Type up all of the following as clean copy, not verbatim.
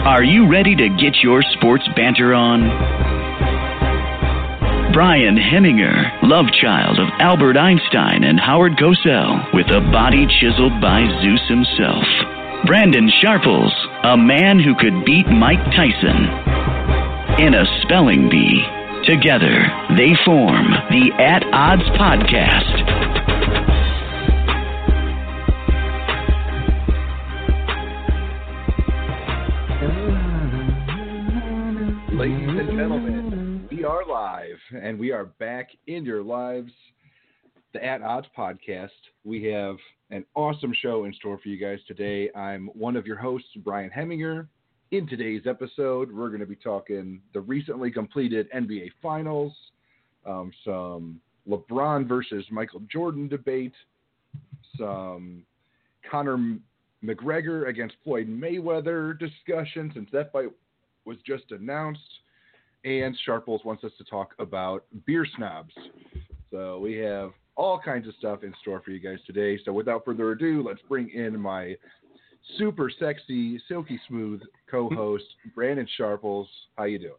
Are you ready to get your sports banter on? Brian Hemminger, love child of Albert Einstein and Howard Cosell, with a body chiseled by Zeus himself. Brandon Sharples, a man who could beat Mike Tyson in a spelling bee. Together, they form the At Odds Podcast. Ladies and gentlemen, we are live, and we are back in your lives, the At Odds Podcast. We have an awesome show in store for you guys today. I'm one of your hosts, Brian Hemminger. In today's episode, we're going to be talking the recently completed NBA Finals, some LeBron versus Michael Jordan debate, some Connor McGregor against Floyd Mayweather discussion, since that fight was just announced, and Sharples wants us to talk about beer snobs. So we have all kinds of stuff in store for you guys today. So without further ado, let's bring in my super sexy, silky smooth co-host, Brandon Sharples. How you doing?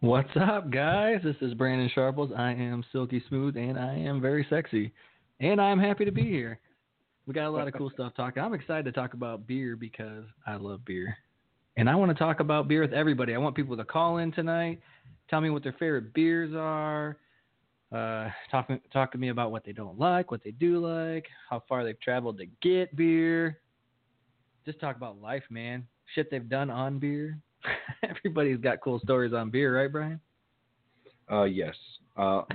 What's up, guys? This is Brandon Sharples. I am silky smooth, and I am very sexy, and I'm happy to be here. We got a lot of cool stuff talking. I'm excited to talk about beer because I love beer. And I want to talk about beer with everybody. I want people to call in tonight, tell me what their favorite beers are, talk to me about what they don't like, what they do like, how far they've traveled to get beer. Just talk about life, man. Shit they've done on beer. Everybody's got cool stories on beer, right, Brian? Yes.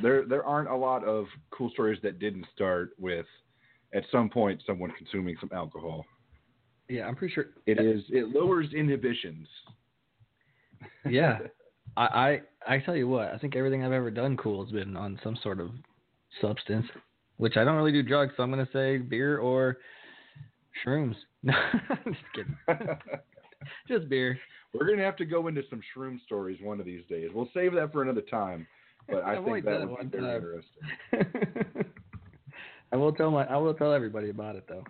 There aren't a lot of cool stories that didn't start with, at some point, someone consuming some alcohol. Yeah, I'm pretty sure it lowers inhibitions. Yeah. I tell you what, I think everything I've ever done cool has been on some sort of substance, which I don't really do drugs, so I'm going to say beer or shrooms. No, I'm just kidding. Just beer. We're going to have to go into some shroom stories one of these days. We'll save that for another time, but I think that would be very interesting. I will tell everybody about it, though.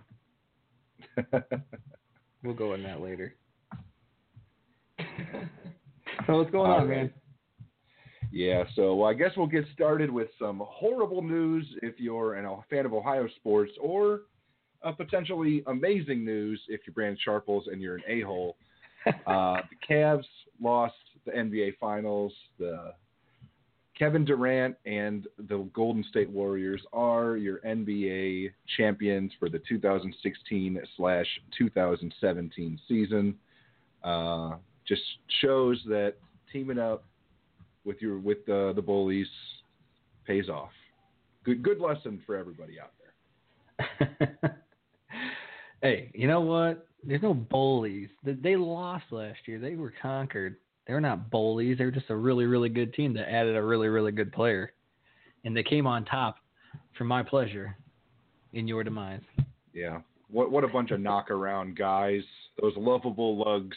We'll go in that later. So what's going on, man? Yeah, so I guess we'll get started with some horrible news if you're a fan of Ohio sports, or potentially amazing news if you're Brandon Sharples and you're an a-hole. The Cavs lost the NBA Finals. The Kevin Durant and the Golden State Warriors are your NBA champions for the 2016/2017 season. Just shows that teaming up with the bullies pays off. Good lesson for everybody out there. Hey, you know what? There's no bullies. They lost last year. They were conquered. They were not bullies. They were just a really, really good team that added a really, really good player. And they came on top for my pleasure in your demise. Yeah. What a bunch of knock-around guys. Those lovable lugs,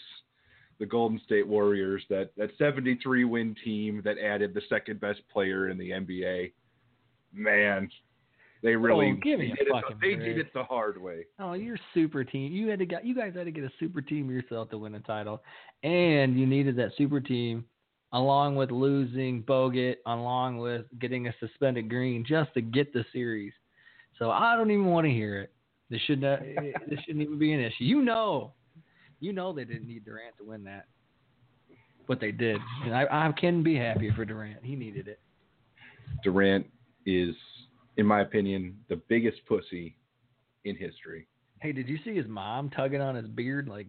the Golden State Warriors, that 73-win team that added the second-best player in the NBA. Man, they really did it the hard way. Oh, your super team. You guys had to get a super team yourself to win a title, and you needed that super team along with losing Bogut, along with getting a suspended Green just to get the series. So I don't even want to hear it. This shouldn't even be an issue. You know they didn't need Durant to win that, but they did. And I can be happy for Durant. He needed it. Durant is, in my opinion, the biggest pussy in history. Hey, did you see his mom tugging on his beard? Like,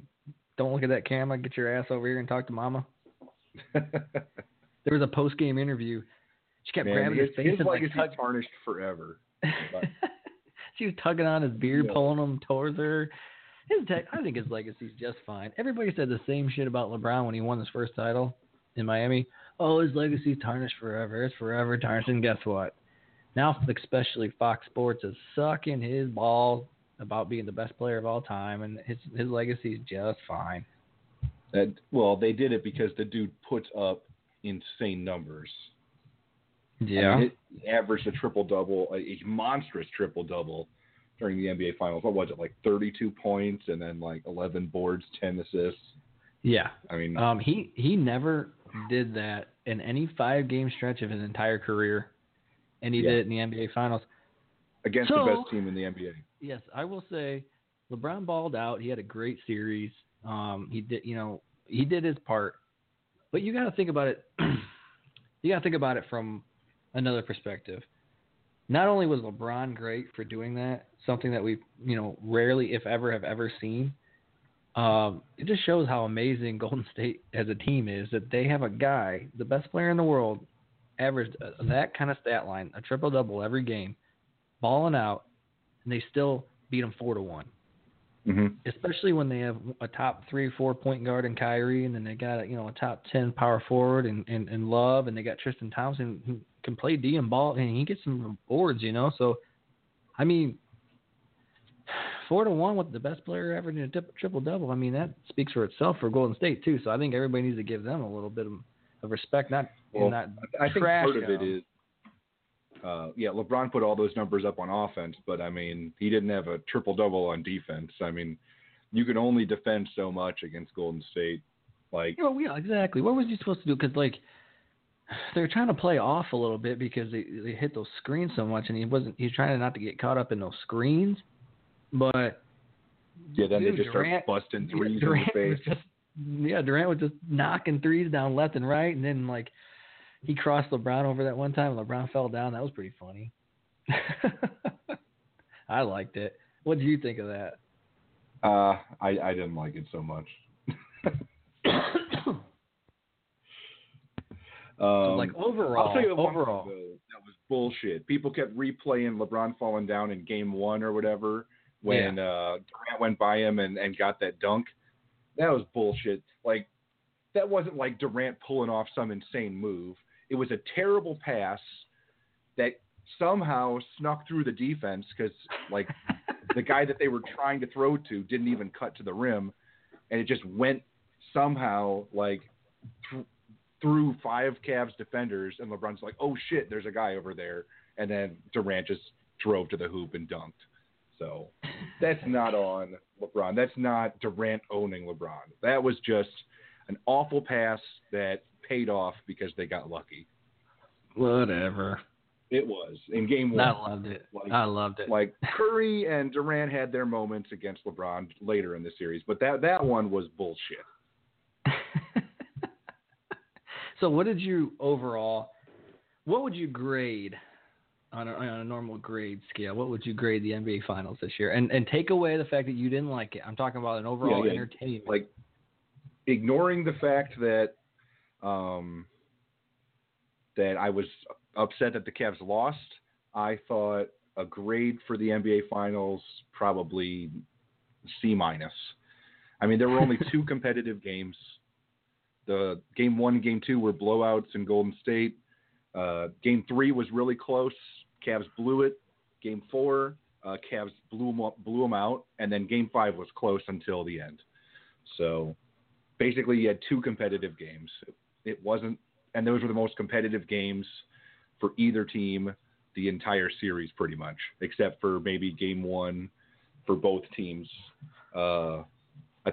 don't look at that camera. Get your ass over here and talk to mama. There was a post-game interview. She kept grabbing his face. His legacy is tarnished forever. She was tugging on his beard, pulling him towards her. I think his legacy's just fine. Everybody said the same shit about LeBron when he won his first title in Miami. Oh, his legacy's tarnished forever. It's forever tarnished. And guess what? Now, especially Fox Sports is sucking his balls about being the best player of all time, and his legacy is just fine. They did it because the dude puts up insane numbers. Yeah. I mean, he averaged a triple-double, a monstrous triple-double during the NBA Finals. What was it, like 32 points and then like 11 boards, 10 assists? Yeah. I mean, he never did that in any 5-game stretch of his entire career, and he did it in the NBA Finals. Against the best team in the NBA. Yes, I will say LeBron balled out. He had a great series. He did his part. But you got to think about it. You got to think about it from another perspective. Not only was LeBron great for doing that, something that we rarely, if ever, have ever seen. It just shows how amazing Golden State as a team is that they have a guy, the best player in the world, averaged that kind of stat line, a triple-double every game, balling out, and they still beat them 4-1. Mm-hmm. Especially when they have a top 3-4 point guard in Kyrie, and then they got a top 10 power forward and Love, and they got Tristan Thompson who can play D and ball, and he gets some boards, So, 4-1 with the best player averaging a triple-double. I mean, that speaks for itself for Golden State too. So I think everybody needs to give them a little bit of respect. I think part of it is. LeBron put all those numbers up on offense, but he didn't have a triple-double on defense. You can only defend so much against Golden State. Exactly. What was you supposed to do? Because they're trying to play off a little bit because they hit those screens so much, and he's trying not to get caught up in those screens. But then they just start busting threes in the face. Durant was just knocking threes down left and right, and then he crossed LeBron over that one time. LeBron fell down. That was pretty funny. I liked it. What did you think of that? I didn't like it so much. Overall, that was bullshit. People kept replaying LeBron falling down in game one or whatever when Durant went by him and got that dunk. That was bullshit. That wasn't like Durant pulling off some insane move. It was a terrible pass that somehow snuck through the defense because, the guy that they were trying to throw to didn't even cut to the rim, and it just went somehow, through 5 Cavs defenders, and LeBron's like, oh, shit, there's a guy over there, and then Durant just drove to the hoop and dunked. So that's not on LeBron. That's not Durant owning LeBron. That was just an awful pass that paid off because they got lucky. Whatever. It was. In game one. I loved it. Curry and Durant had their moments against LeBron later in the series, but that one was bullshit. So what would you grade on a normal grade scale? What would you grade the NBA Finals this year? And take away the fact that you didn't like it. I'm talking about an overall entertainment. Ignoring the fact that that I was upset that the Cavs lost, I thought a grade for the NBA Finals probably C-. There were only 2 competitive games. The game 1 and game 2 were blowouts in Golden State. Game 3 was really close. Cavs blew it. Game 4, Cavs blew them out, and then game 5 was close until the end. So basically, you had 2 competitive games. It wasn't, and those were the most competitive games for either team the entire series, pretty much, except for maybe game 1 for both teams. I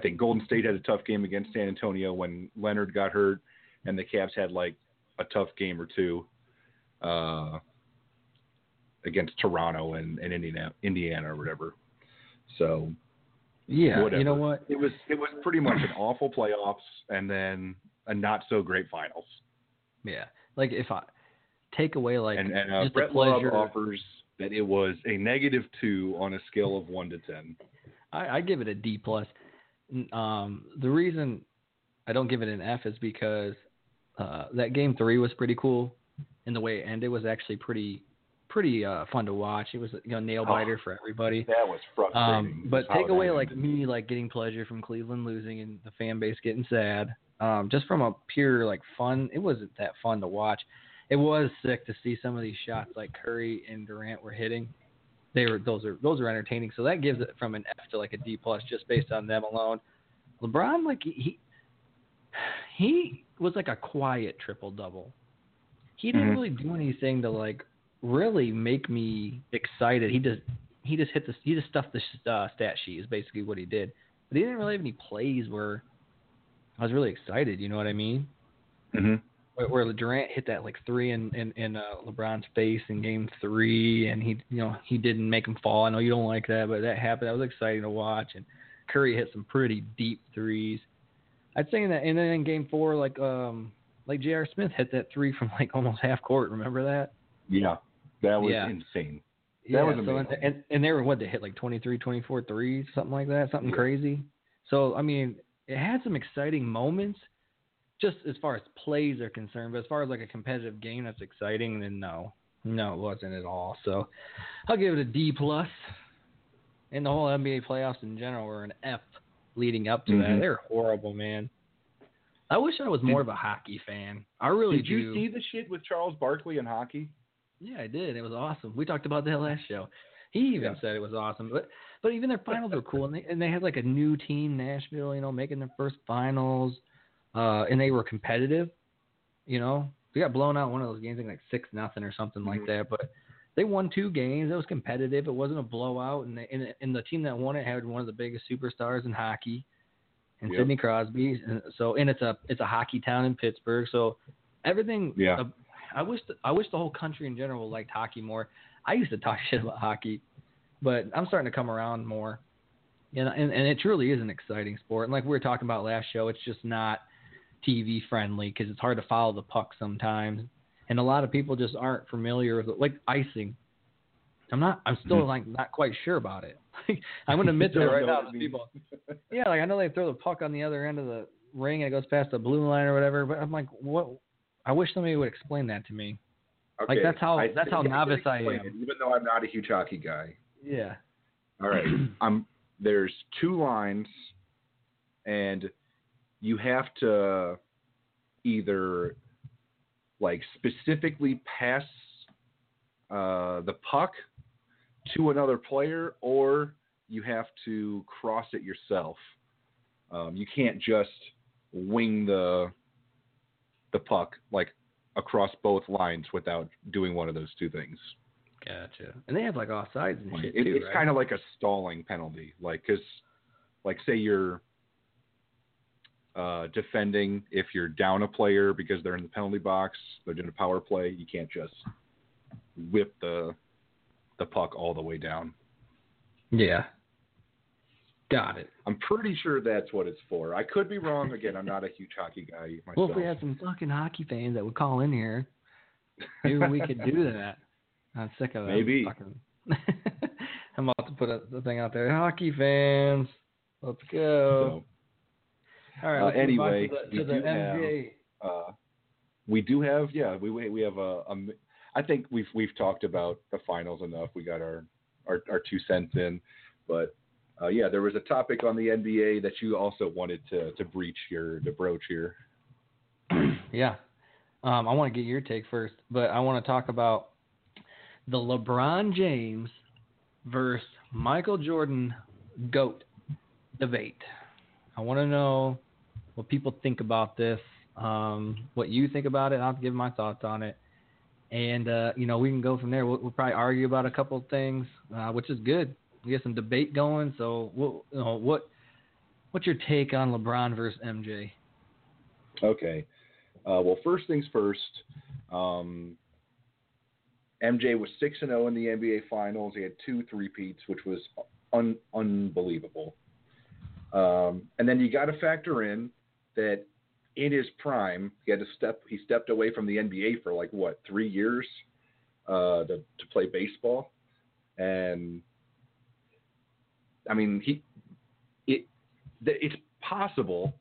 think Golden State had a tough game against San Antonio when Leonard got hurt, and the Cavs had a tough game or 2 against Toronto and Indiana or whatever. So. Yeah, whatever. You know what? It was pretty much an awful playoffs and then a not so great finals. Yeah, if I take away and Brett Love offers that it was a -2 on a scale of 1 to 10. I give it a D+. The reason I don't give it an F is because that game 3 was pretty cool, and the way it ended was actually pretty fun to watch. It was nail biter for everybody. That was frustrating. But take away me getting pleasure from Cleveland losing and the fan base getting sad. Just from a pure fun, it wasn't that fun to watch. It was sick to see some of these shots Curry and Durant were hitting. Those are entertaining. So that gives it from an F to a D+ just based on them alone. LeBron he was a quiet triple-double. He didn't really do anything to really make me excited. He just stuffed the stat sheet is basically what he did. But he didn't really have any plays where I was really excited. You know what I mean? Mm-hmm. Where Durant hit that like three in LeBron's face in Game 3, and he didn't make him fall. I know you don't like that, but that happened. That was exciting to watch. And Curry hit some pretty deep threes. I'd say that, and then in Game 4, like J.R. Smith hit that three from like almost half court. Remember that? Yeah, that was insane. That was amazing. So, and they were what, they hit like 23, 24 threes, something like that, something crazy. So I mean, it had some exciting moments, just as far as plays are concerned. But as far as like a competitive game that's exciting, then no, it wasn't at all. So I'll give it a D+. And the whole NBA playoffs in general were an F leading up to that. They're horrible, man. I wish I was more of a hockey fan. I really do. Did you see the shit with Charles Barkley in hockey? Yeah, I did. It was awesome. We talked about that last show. He even said it was awesome. But even their finals were cool. And they had like a new team, Nashville, making their first finals. And they were competitive, They got blown out one of those games, like 6-0 or something like that. But they won 2 games. It was competitive. It wasn't a blowout. And the team that won it had one of the biggest superstars in hockey, and Sidney Crosby. And it's a hockey town in Pittsburgh. So everything. Yeah. I wish the whole country in general liked hockey more. I used to talk shit about hockey, but I'm starting to come around more. And it truly is an exciting sport. And like we were talking about last show, it's just not TV friendly because it's hard to follow the puck sometimes. And a lot of people just aren't familiar with it. Like icing. I'm still like not quite sure about it. I'm going to admit that right now. People, I know they throw the puck on the other end of the ring and it goes past the blue line or whatever. But I'm like, what? I wish somebody would explain that to me. Okay. Like that's how novice I am. It, even though I'm not a huge hockey guy. Yeah. All right. There's 2 lines, and you have to either like specifically pass the puck to another player, or you have to cross it yourself. You can't just wing the puck like across both lines without doing one of those 2 things. Gotcha. And they have like offsides and shit too, right? Kind of like a stalling penalty. Like, cause like say you're defending, if you're down a player because they're in the penalty box, they're doing a power play, you can't just whip the puck all the way down. Yeah. Got it. I'm pretty sure that's what it's for. I could be wrong. Again, I'm not a huge hockey guy myself. Well, if we had some fucking hockey fans that would call in here, maybe we could do that. I'm sick of it. Maybe. I'm about to put the thing out there. Hockey fans, let's go. So, all right. Anyway, I think we've talked about the finals enough. We got our 2 cents in, but there was a topic on the NBA that you also wanted to broach here. Yeah. I want to get your take first, but I want to talk about the LeBron James versus Michael Jordan GOAT debate. I want to know what people think about this, what you think about it. I'll give my thoughts on it. And, we can go from there. We'll probably argue about a couple of things, which is good. We get some debate going. So what's your take on LeBron versus MJ? Okay. Well, first things first, MJ was 6-0 in the NBA Finals. He had 2 3-peats, which was unbelievable. And then you got to factor in that in his prime, he stepped away from the NBA for like what, 3 years to play baseball, and I mean it's possible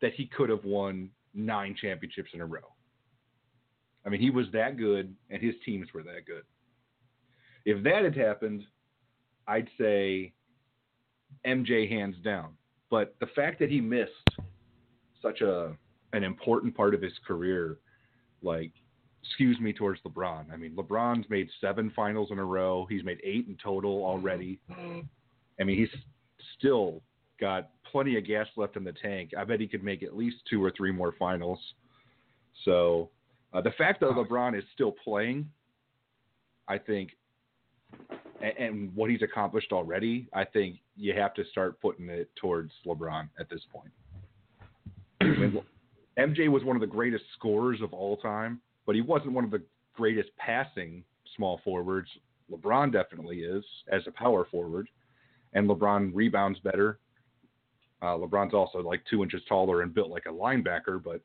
that he could have won 9 championships in a row. I mean, he was that good, and his teams were that good. If that had happened, I'd say MJ hands down. But the fact that he missed such an important part of his career, like, skews me towards LeBron. I mean, LeBron's made 7 finals in a row. He's made 8 in total already. I mean, he's still got plenty of gas left in the tank. I bet he could make at least 2 or 3 more finals. So... the fact that LeBron is still playing, I think, and what he's accomplished already, I think you have to start putting it towards LeBron at this point. MJ was one of the greatest scorers of all time, but he wasn't one of the greatest passing small forwards. LeBron definitely is as a power forward, and LeBron rebounds better. LeBron's also like 2 inches taller and built like a linebacker, but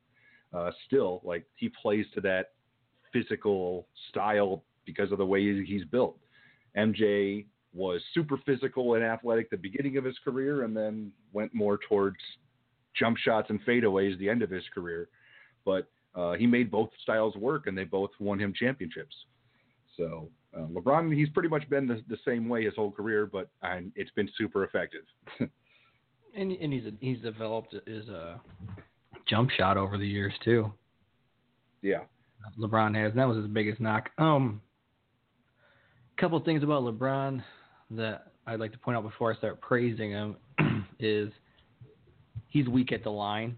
still, like, he plays to that physical style because of the way he's built. MJ was super physical and athletic at the beginning of his career, and then went more towards jump shots and fadeaways at the end of his career. But he made both styles work, and they both won him championships. So LeBron, he's pretty much been the same way his whole career, but it's been super effective. and he's developed his jump shot over the years too. Yeah, LeBron has. And that was his biggest knock. Couple things about LeBron that I'd like to point out before I start praising him is he's weak at the line.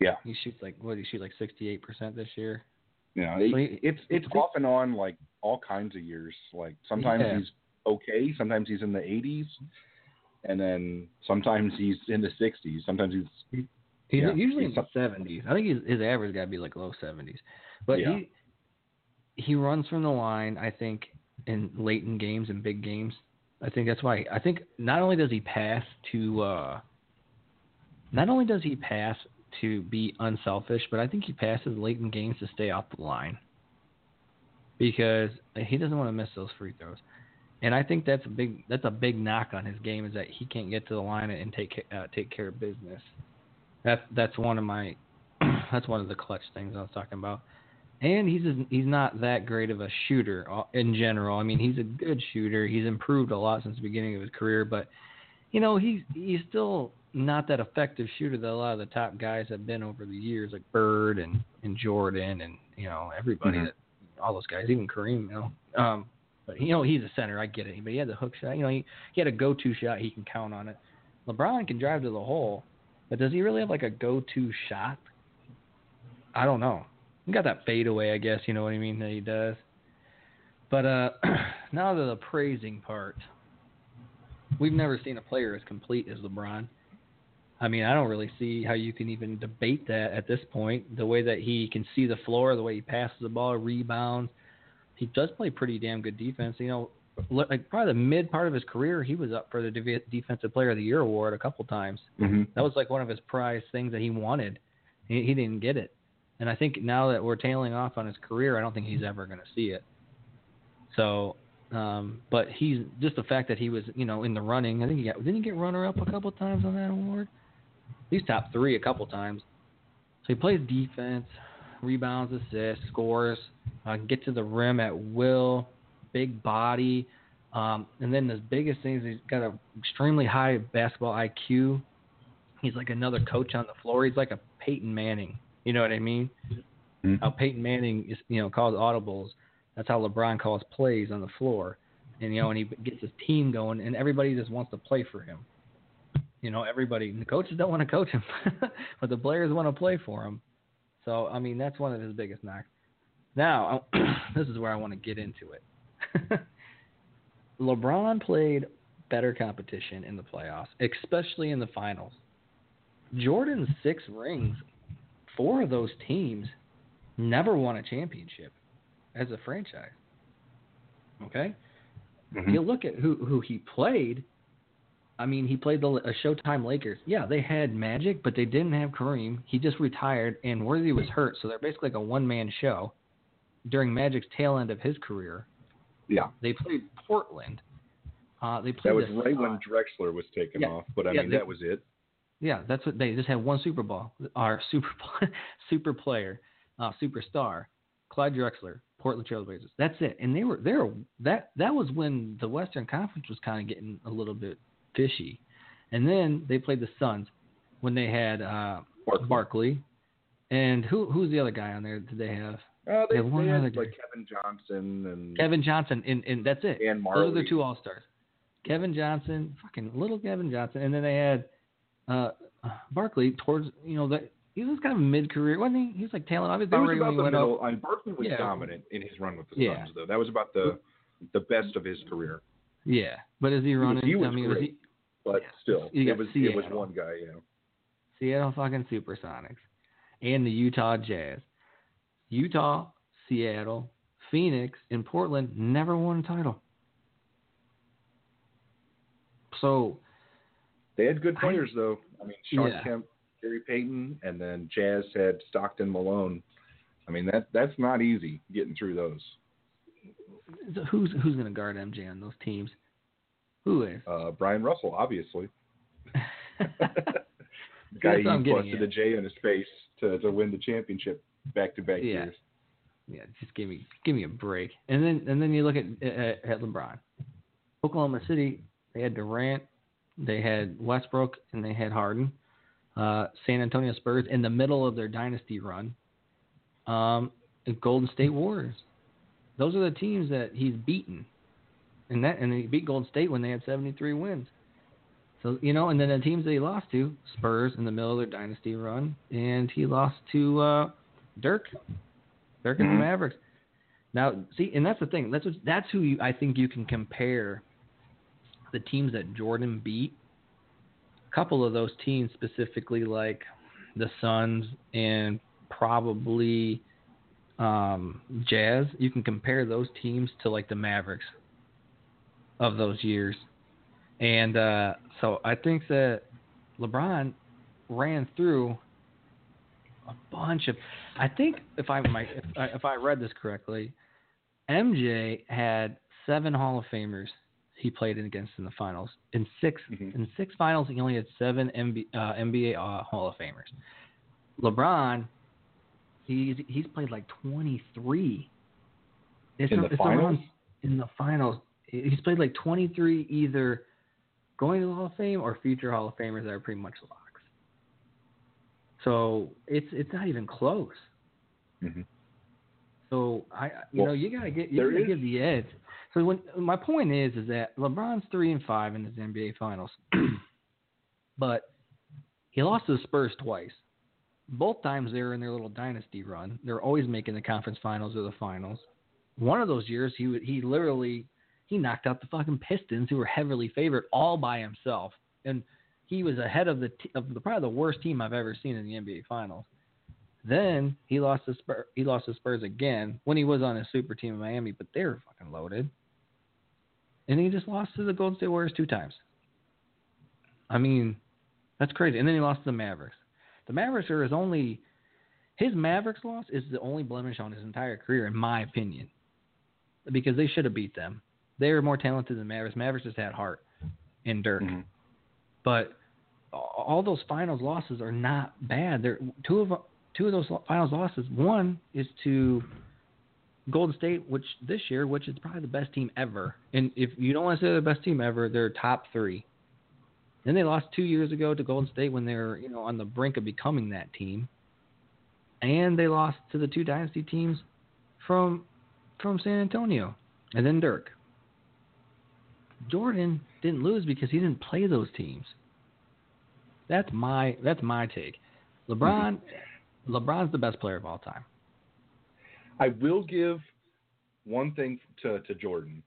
Yeah, he shoots like 68% this year. Yeah, so it's off and on, like, all kinds of years. Like, sometimes he's okay, sometimes he's in the 80s, and then sometimes he's in the 60s. Sometimes he's usually in the 70s. I think his average got to be like low 70s. But he runs from the line, I think, in late in games and big games. I think that's why. I think not only does he pass to be unselfish, but I think he passes late in games to stay off the line because he doesn't want to miss those free throws. And I think that's a big knock on his game, is that he can't get to the line and take care of business. That's one of the clutch things I was talking about. And he's not that great of a shooter in general. I mean, he's a good shooter. He's improved a lot since the beginning of his career, but he's still not that effective shooter that a lot of the top guys have been over the years, like Bird and Jordan and everybody, all those guys, even Kareem. But he's a center. I get it, but he had the hook shot. He had a go-to shot. He can count on it. LeBron can drive to the hole, but does he really have like a go-to shot? I don't know. He got that fadeaway, I guess. You know what I mean? That he does. But now to the praising part. We've never seen a player as complete as LeBron. I mean, I don't really see how you can even debate that at this point. The way that he can see the floor, the way he passes the ball, rebounds. He does play pretty damn good defense. Like probably the mid part of his career, he was up for the Defensive Player of the Year award a couple times. Mm-hmm. That was like one of his prized things that he wanted. He didn't get it. And I think now that we're tailing off on his career, I don't think he's ever going to see it. So, but he's just the fact that he was, in the running. I think didn't he get runner up a couple times on that award? He's top three a couple times. So he plays defense, rebounds, assists, scores, get to the rim at will, big body. And then his biggest thing is he's got an extremely high basketball IQ. He's like another coach on the floor. He's like a Peyton Manning. You know what I mean? Mm-hmm. How Peyton Manning is, calls audibles. That's how LeBron calls plays on the floor. And, and he gets his team going, and everybody just wants to play for him. Everybody. The coaches don't want to coach him, but the players want to play for him. So, I mean, that's one of his biggest knocks. Now, this is where I want to get into it. LeBron played better competition in the playoffs, especially in the finals. Jordan's 6 rings, 4 of those teams never won a championship as a franchise. Okay? Mm-hmm. You look at who he played. I mean, he played the Showtime Lakers. Yeah, they had Magic, but they didn't have Kareem. He just retired, and Worthy was hurt, so they're basically like a one-man show during Magic's tail end of his career. Yeah. They played Portland. That was right when Drexler was taken off, but that was it. Yeah, that's what they just had one superstar, Clyde Drexler, Portland Trail Blazers. That's it. And they were there. That was when the Western Conference was kind of getting a little bit fishy. And then they played the Suns when they had Barkley. And who's the other guy on there? Did they have? They had Kevin Johnson and that's it. And Marley. Those are the 2 All Stars. Kevin Johnson, fucking little Kevin Johnson, and then they had. Barkley towards he was kind of mid career, wasn't he? He was like tailing off. He was about the middle. I mean, Barkley was dominant in his run with the Suns, though. That was about the best of his career. Yeah, but is he running? He was great, but still, it was one guy. Seattle fucking SuperSonics, and the Utah Jazz. Utah, Seattle, Phoenix, and Portland never won a title. So they had good players, though. I mean, Sean Kemp, Gary Payton, and then Jazz had Stockton, Malone. I mean, that's not easy getting through those. So who's going to guard MJ on those teams? Who is? Brian Russell, obviously. The guy who busted a J in his face to win the championship back-to-back years. Yeah, just give me a break. And then you look at LeBron. Oklahoma City, they had Durant, they had Westbrook, and they had Harden. San Antonio Spurs in the middle of their dynasty run. The Golden State Warriors. Those are the teams that he's beaten. And he beat Golden State when they had 73 wins. So, and then the teams that he lost to, Spurs in the middle of their dynasty run, and he lost to Dirk and the Mavericks. Now, see, and that's the thing. That's who I think you can compare the teams that Jordan beat. A couple of those teams specifically, like the Suns and probably Jazz, you can compare those teams to like the Mavericks of those years. And so I think that LeBron ran through a bunch of. I think if I read this correctly, MJ had 7 Hall of Famers he played against in the finals. In 6 finals, he only had 7 NBA Hall of Famers. LeBron, he's played like 23. In the finals, he's played like 23 either going to the Hall of Fame or future Hall of Famers that are pretty much locks. So it's not even close. Mm-hmm. So you gotta give the edge. So my point is that LeBron's 3-5 in his NBA Finals, but he lost to the Spurs twice. Both times they were in their little dynasty run. They're always making the conference finals or the finals. One of those years, he knocked out the fucking Pistons, who were heavily favored, all by himself, and he was ahead of the probably the worst team I've ever seen in the NBA Finals. Then he lost to Spurs again when he was on his super team in Miami, but they were fucking loaded. And he just lost to the Golden State Warriors 2 times. I mean, that's crazy. And then he lost to the Mavericks. The Mavericks are his Mavericks loss is the only blemish on his entire career, in my opinion, because they should have beat them. They were more talented than Mavericks. Mavericks just had heart and Dirk. Mm-hmm. But all those finals losses are not bad. They're two of those finals losses. One is to Golden State, which this year, which is probably the best team ever. And if you don't want to say they're the best team ever, they're top 3. Then they lost 2 years ago to Golden State when they were, on the brink of becoming that team. And they lost to the 2 dynasty teams from San Antonio, and then Dirk. Jordan didn't lose because he didn't play those teams. That's my take. LeBron's the best player of all time. I will give one thing to Jordan.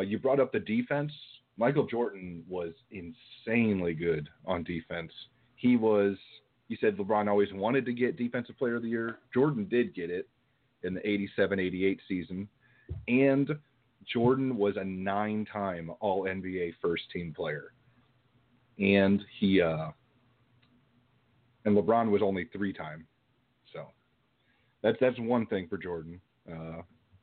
You brought up the defense. Michael Jordan was insanely good on defense. He was. You said LeBron always wanted to get Defensive Player of the Year. Jordan did get it in the 87-88 season, and Jordan was a 9-time All-NBA first-team player. And he and LeBron was only 3-time. So that's one thing for Jordan.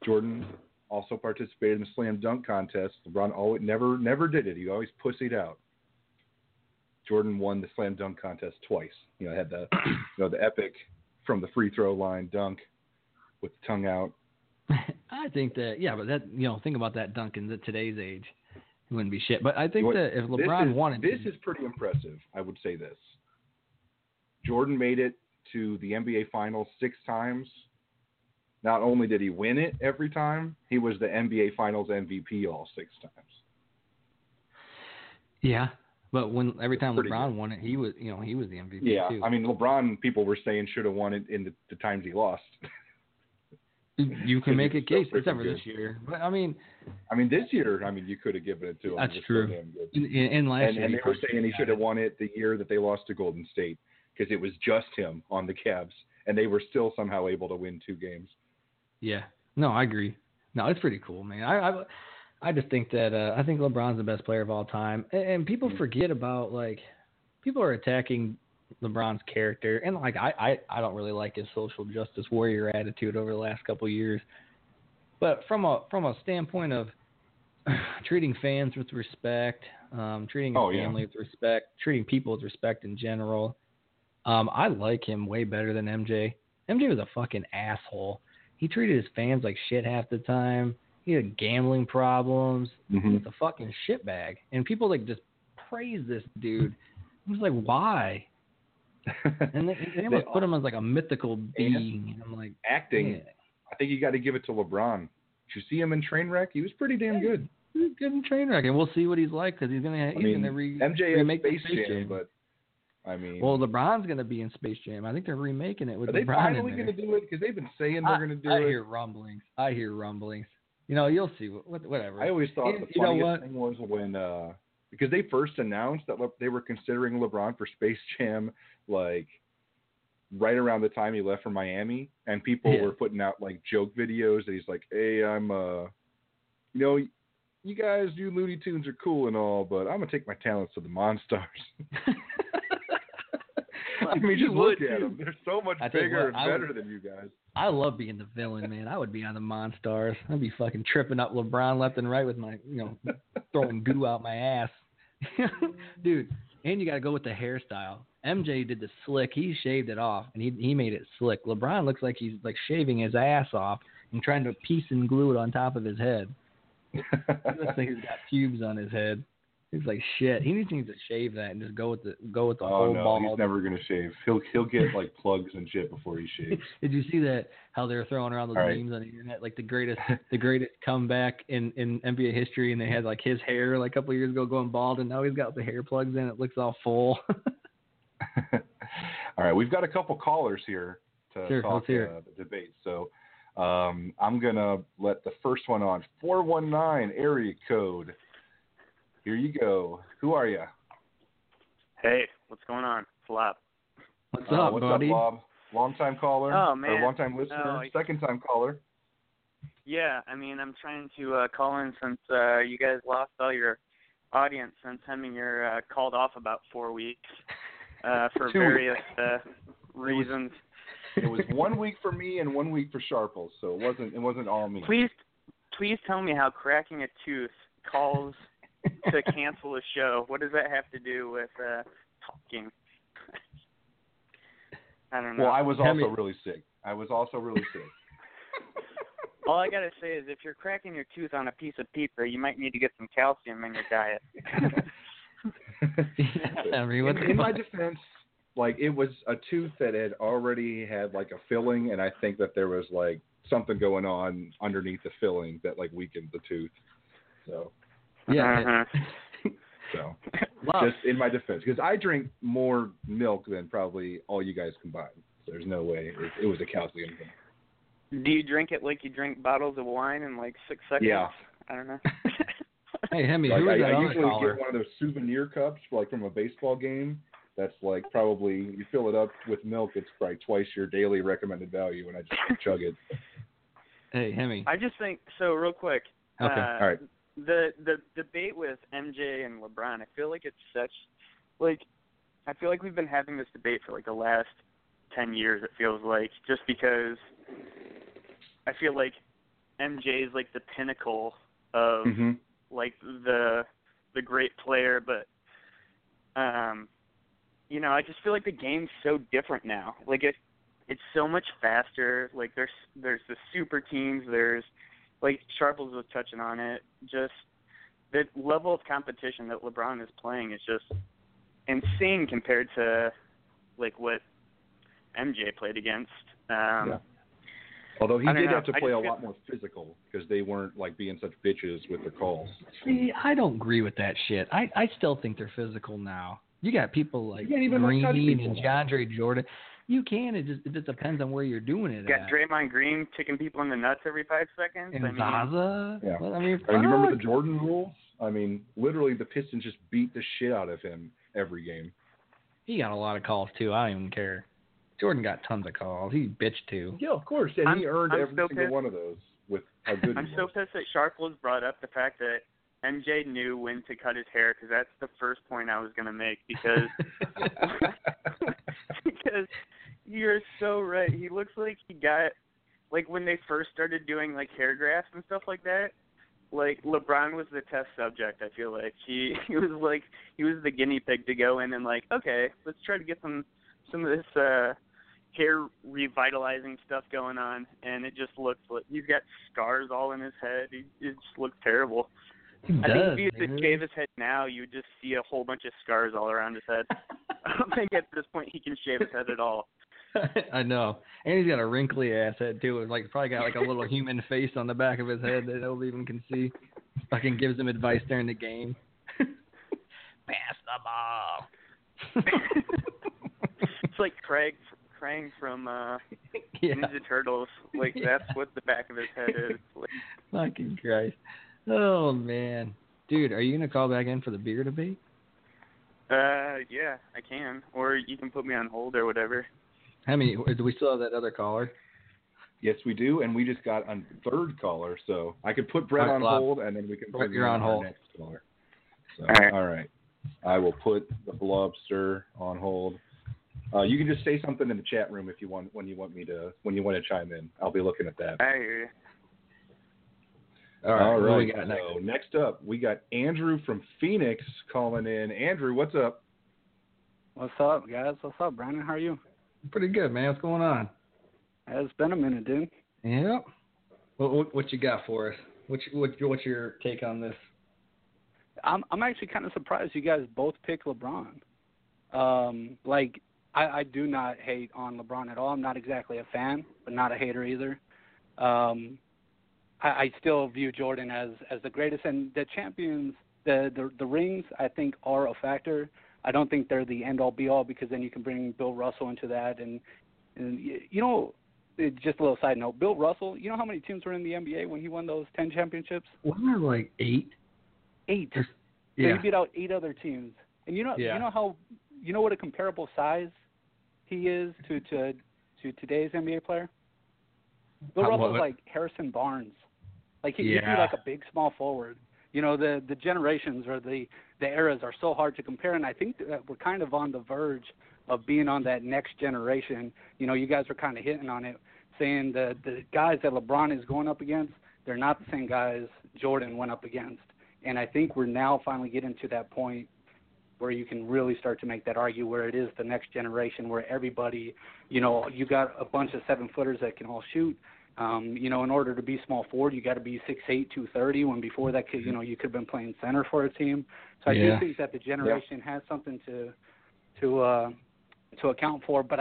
Jordan also participated in the slam dunk contest. LeBron never did it. He always pussied out. Jordan won the slam dunk contest twice. Had the the epic from the free throw line dunk with the tongue out. I think that, but that, think about that dunk in today's age. It wouldn't be shit. But I think that if LeBron wanted to. This is pretty impressive, I would say this. Jordan made it to the NBA Finals 6 times. Not only did he win it every time, he was the NBA Finals MVP all 6 times. Yeah, but every time LeBron won it, he was, he was the MVP too. Yeah, I mean, LeBron, people were saying, should have won it in the times he lost. You can make a case, except for this year. But I mean, this year, you could have given it to him. That's true. So damn good. And last year, and they were saying he should have won it the year that they lost to Golden State. because it was just him on the Cavs, and they were still somehow able to win two games. Yeah. No, I agree. No, it's pretty cool, man. I just think that I think LeBron's the best player of all time, and people forget about, like, people are attacking LeBron's character, and like I don't really like his social justice warrior attitude over the last couple of years, but from a standpoint of treating fans with respect, treating his family with respect, treating people with respect in general, I like him way better than MJ. MJ was a fucking asshole. He treated his fans like shit half the time. He had gambling problems. Mm-hmm. He was a fucking shitbag. And people like just praise this dude. I was like, why? And they almost put him as like a mythical being. And I'm like, acting. Yeah. I think you got to give it to LeBron. Did you see him in Trainwreck? He was pretty damn good. He was good in Trainwreck, and we'll see what he's like because he's gonna. MJ remake Space Jam, but I mean, well, LeBron's gonna be in Space Jam. I think they're remaking it with LeBron. Are they finally gonna do it? Because they've been saying they're gonna do it. I hear rumblings. You know, you'll see. Whatever. I always thought the funniest thing was when, because they first announced that they were considering LeBron for Space Jam, like right around the time he left for Miami, and people were putting out like joke videos that he's like, "Hey, I'm, you know, you guys, you Looney Tunes are cool and all, but I'm gonna take my talents to the Monstars." I mean, just look at them. They're so much bigger and better than you guys. I love being the villain, man. I would be on the Monstars. I'd be fucking tripping up LeBron left and right with my, you know, throwing goo out my ass. Dude, and you got to go with the hairstyle. MJ did the slick. He shaved it off, and he made it slick. LeBron looks like he's, like, shaving his ass off and trying to piece and glue it on top of his head. He looks like he's got pubes on his head. He's like, shit. He needs to shave that and just go with the whole ball. He's never gonna shave. He'll get like plugs and shit before he shaves. Did you see that? How they're throwing around those memes on the internet, like the greatest comeback in NBA history, and they had like his hair like a couple of years ago going bald, and now he's got the hair plugs in. It looks all full. All right, we've got a couple callers here to talk the debate. So I'm gonna let the first one on 419 area code. Here you go. Who are you? Hey, what's going on? It's Lob. What's buddy? What's up, Lob? Long-time caller. Oh, man. Long-time listener. Second-time caller. Yeah, I mean, I'm trying to call in since you guys lost all your audience since Hemminger called off about 4 weeks for various reasons. It was 1 week for me and 1 week for Sharples, so it wasn't all me. Please tell me how cracking a tooth calls... to cancel a show. What does that have to do with talking? I don't know. Well, I was also really sick. All I got to say is if you're cracking your tooth on a piece of pizza, you might need to get some calcium in your diet. In my defense, like, it was a tooth that had already had like a filling, and I think that there was like something going on underneath the filling that like weakened the tooth. So... yeah. Uh-huh. So, just in my defense, because I drink more milk than probably all you guys combined. So there's no way it was a calcium thing. Do you drink it like you drink bottles of wine in like 6 seconds? Yeah. I don't know. Hey, Hemmy, like, I usually get one of those souvenir cups, like from a baseball game. That's like probably you fill it up with milk. It's probably twice your daily recommended value, and I just chug it. Hey, Hemmy. I just think so. Real quick. Okay. All right. The debate with MJ and LeBron, I feel like it's such, like, I feel like we've been having this debate for, like, the last 10 years, it feels like, just because I feel like MJ is, like, the pinnacle of, mm-hmm. like, the great player, but, you know, I just feel like the game's so different now. Like, it's so much faster. Like, there's the super teams, there's, like Sharples was touching on it, just the level of competition that LeBron is playing is just insane compared to like what MJ played against. Yeah. Although he did have to play a lot more physical because they weren't like being such bitches with their calls. See, I don't agree with that shit. I still think they're physical now. You got people like Green and DeAndre Jordan. You can. It just depends on where you're doing it. You got Draymond Green kicking people in the nuts every 5 seconds. And Zaza. Yeah. Well, I mean, you remember the Jordan rules? I mean, literally the Pistons just beat the shit out of him every game. He got a lot of calls, too. I don't even care. Jordan got tons of calls. He bitched, too. Yeah, of course. And he earned every single one of those with how good he was. I'm so pissed that Sharples brought up the fact that MJ knew when to cut his hair, because that's the first point I was going to make, because because you're so right. He looks like he got, like, when they first started doing, like, hair grafts and stuff like that, like, LeBron was the test subject, I feel like. He was the guinea pig to go in and, like, okay, let's try to get some of this hair revitalizing stuff going on, and it just looks like he's got scars all in his head. It just looks terrible. I think if you shave his head now, you would just see a whole bunch of scars all around his head. I don't think at this point he can shave his head at all. I know. And he's got a wrinkly ass head, too. It's like probably got like a little human face on the back of his head that nobody even can see. Fucking gives him advice during the game. Pass the ball. It's like Krang from Ninja Turtles. Like, that's what the back of his head is. Like, fucking Christ. Oh, man. Dude, are you going to call back in for the beer debate? Yeah, I can. Or you can put me on hold or whatever. How many? Do we still have that other caller? Yes, we do, and we just got on third caller, so I could put Brett on hold, and then we can put you on hold. Next caller. So, all right. I will put the Blobster on hold. You can just say something in the chat room if you want when you want to chime in. I'll be looking at that. I hear you. All right. We got next up, we got Andrew from Phoenix calling in. Andrew, what's up? What's up, guys? What's up, Brandon? How are you? Pretty good, man. What's going on? It's been a minute, dude. Yep. What you got for us? What's your take on this? I'm actually kind of surprised you guys both pick LeBron. Like, I do not hate on LeBron at all. I'm not exactly a fan, but not a hater either. I still view Jordan as the greatest, and the champions, the rings, I think, are a factor. I don't think they're the end all be all, because then you can bring Bill Russell into that, and you know, just a little side note, Bill Russell. You know how many teams were in the NBA when he won those 10 championships? Wasn't there like eight? Eight. Yeah. So he beat out 8 other teams, and you know what a comparable size he is to today's NBA player. Bill Russell's like Harrison Barnes. Like he'd be like a big small forward. You know, the generations or the eras are so hard to compare, and I think that we're kind of on the verge of being on that next generation. You know, you guys were kind of hitting on it, saying the guys that LeBron is going up against, they're not the same guys Jordan went up against. And I think we're now finally getting to that point where you can really start to make that argument where it is the next generation, where everybody, you know, you got a bunch of 7-footers that can all shoot. You know, in order to be small forward, you got to be 6'8", 230, when before that, you could have been playing center for a team. So I do think that the generation has something to account for. But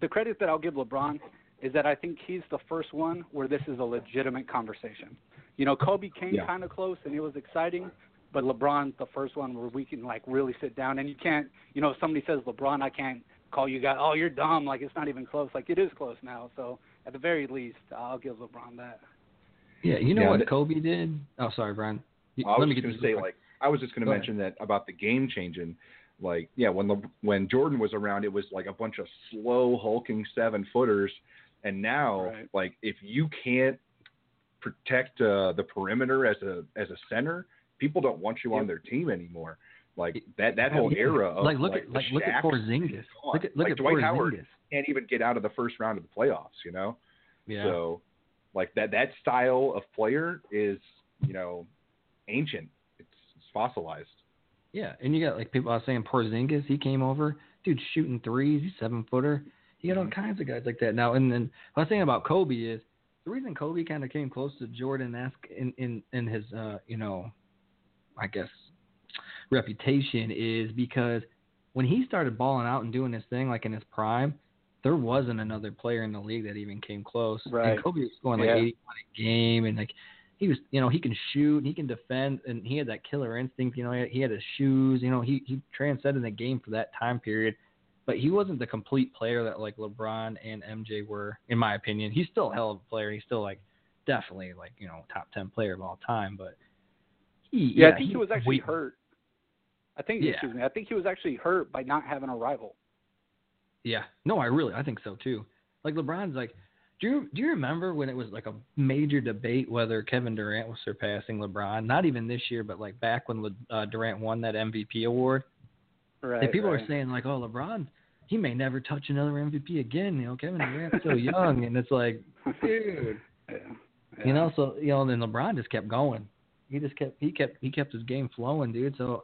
the credit that I'll give LeBron is that I think he's the first one where this is a legitimate conversation. You know, Kobe came kind of close, and it was exciting, but LeBron's the first one where we can, like, really sit down. And you can't, you know, if somebody says LeBron, I can't call you guys, oh, you're dumb. Like, it's not even close. Like, it is close now, so. At the very least, I'll give LeBron that. Yeah, you know what Kobe did? Oh, sorry, Brian. I was just going to mention that about the game changing. Like, yeah, when Jordan was around, it was like a bunch of slow hulking 7-footers, and now, like, if you can't protect the perimeter as a center, people don't want you on their team anymore. Like that whole era of look at Porzingis. Look at Dwight Porzingis. Howard can't even get out of the first round of the playoffs, you know? Yeah. So like that style of player is, you know, ancient. It's fossilized. Yeah, and you got like people are saying Porzingis, he came over, dude shooting threes, 7-footer. He had all kinds of guys like that now. And then what I was saying about Kobe is the reason Kobe kind of came close to Jordan-esque in his you know, I guess reputation is because when he started balling out and doing his thing, like in his prime, there wasn't another player in the league that even came close. Right. And Kobe was scoring like 81 a game, and like he was, you know, he can shoot and he can defend, and he had that killer instinct. You know, he had his shoes. You know, he transcended the game for that time period, but he wasn't the complete player that like LeBron and MJ were, in my opinion. He's still a hell of a player. He's still like definitely like, you know, top 10 player of all time, but he was actually hurt. I I think he was actually hurt by not having a rival. Yeah. No, I think so too. Like LeBron's like, do you remember when it was like a major debate whether Kevin Durant was surpassing LeBron? Not even this year, but like back when Durant won that MVP award. Right. And people are saying like, oh, LeBron, he may never touch another MVP again. You know, Kevin Durant's so young. And it's like, dude. Yeah. Yeah. You know, so, you know, then LeBron just kept going. He just kept, he kept his game flowing, dude. So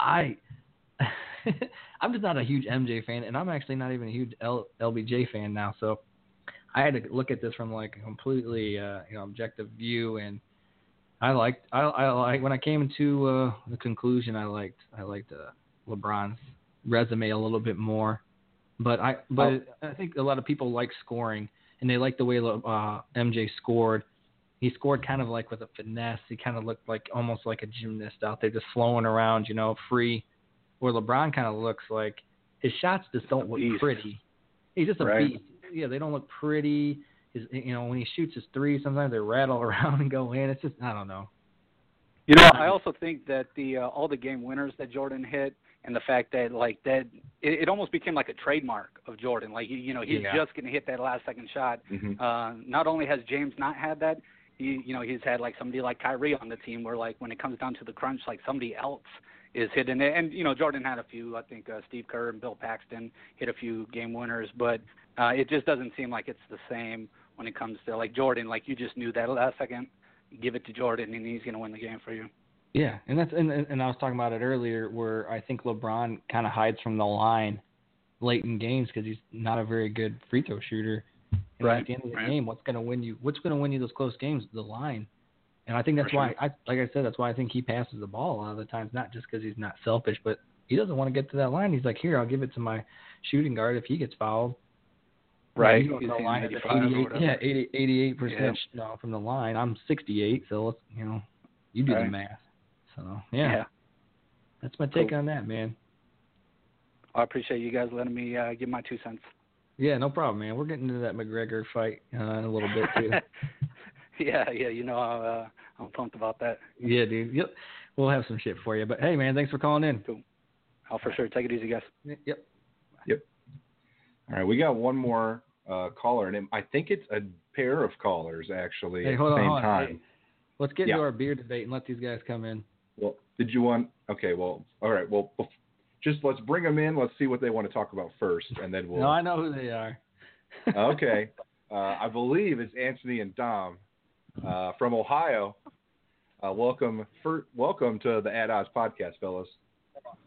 I'm just not a huge MJ fan, and I'm actually not even a huge LBJ fan now. So I had to look at this from like a completely objective view, and I liked when I came to the conclusion. I liked LeBron's resume a little bit more, but I think a lot of people like scoring, and they like the way MJ scored. He scored kind of like with a finesse. He kind of looked like almost like a gymnast out there, just flowing around, you know, free. Where LeBron kind of looks like his shots just don't look pretty. He's just a beast. Yeah, they don't look pretty. When he shoots his three, sometimes they rattle around and go in. It's just, I don't know. You know, I also think that the all the game winners that Jordan hit, and the fact that it almost became like a trademark of Jordan. Like, he's just going to hit that last second shot. Mm-hmm. Not only has James not had that, he's had like somebody like Kyrie on the team where like when it comes down to the crunch, like somebody else is hitting it. And, Jordan had a few, I think Steve Kerr and Bill Paxton hit a few game winners, but it just doesn't seem like it's the same when it comes to like Jordan. Like you just knew that last second, give it to Jordan and he's going to win the game for you. Yeah. And that's, and I was talking about it earlier where I think LeBron kind of hides from the line late in games because he's not a very good free throw shooter. And at the end of the game, what's going to win you those close games? The line. And I think that's why, that's why I think he passes the ball a lot of the times, not just because he's not selfish, but he doesn't want to get to that line. He's like, here, I'll give it to my shooting guard if he gets fouled. Right. He's on the line at 88% from the line. I'm 68, so let's, you do the math. So, yeah. That's my take on that, man. I appreciate you guys letting me give my 2 cents. Yeah, no problem, man. We're getting into that McGregor fight in a little bit, too. yeah, I'm pumped about that. Yeah, dude. Yep. We'll have some shit for you. But, hey, man, thanks for calling in. Cool. I'll for sure. Take it easy, guys. Yep. All right, we got one more caller, and I think it's a pair of callers, actually, at the same time. Hey, let's get into our beer debate and let these guys come in. Well, did you want – okay, well, all right, well – just let's bring them in. Let's see what they want to talk about first, and then we'll. No, I know who they are. Okay, I believe it's Anthony and Dom from Ohio. Welcome to the At Odds podcast, fellas.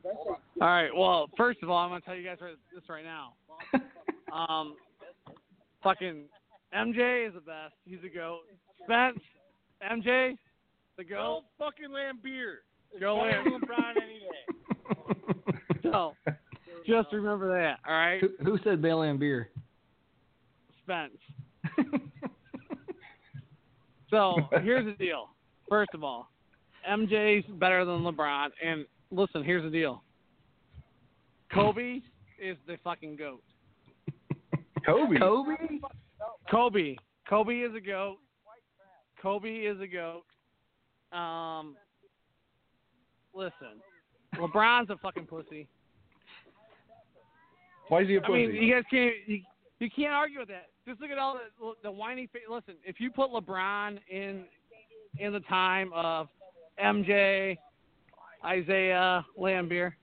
All right. Well, first of all, I'm going to tell you guys this right now. Fucking MJ is the best. He's a goat. Spence, MJ, the goat. Fucking Laimbeer. Go Laimbeer. LeBron any day. So, just remember that, all right? Who said Bill Laimbeer? Spence. So, here's the deal. First of all, MJ's better than LeBron. And, listen, here's the deal. Kobe is the fucking GOAT. Kobe is a GOAT. Listen, LeBron's a fucking pussy. Why is he a pussy? I mean, you guys can't you can't argue with that. Just look at all the whiny face. Listen, if you put LeBron in the time of MJ, Isaiah, Laimbeer,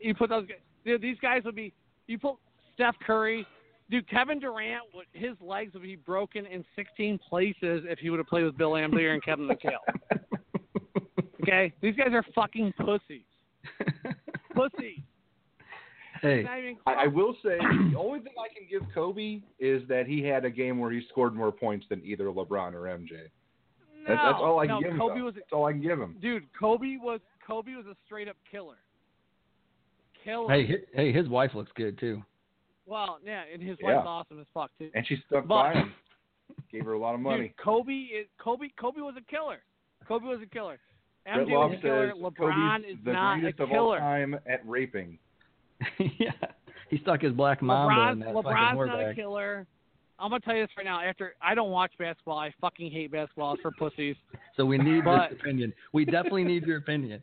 you put those guys. Dude, these guys would be. You put Steph Curry, dude. Kevin Durant, his legs would be broken in 16 places if he would have played with Bill Laimbeer and Kevin McHale. Okay, these guys are fucking pussies. Hey, I will say the only thing I can give Kobe is that he had a game where he scored more points than either LeBron or MJ. That's all I can give him. That's all I can give him. Dude, Kobe was a straight up killer. Hey, his wife looks good too. Well, yeah, and his wife's awesome as fuck too. And she stuck by him. Gave her a lot of money. Dude, Kobe was a killer. MJ is a killer. LeBron is not a killer. Kobe's the greatest of all time at raping. Yeah, he stuck his black mamba in that fucking LeBron's not a killer. I'm gonna tell you this right now. I don't watch basketball. I fucking hate basketball. It's for pussies. So we need this opinion. We definitely need your opinion.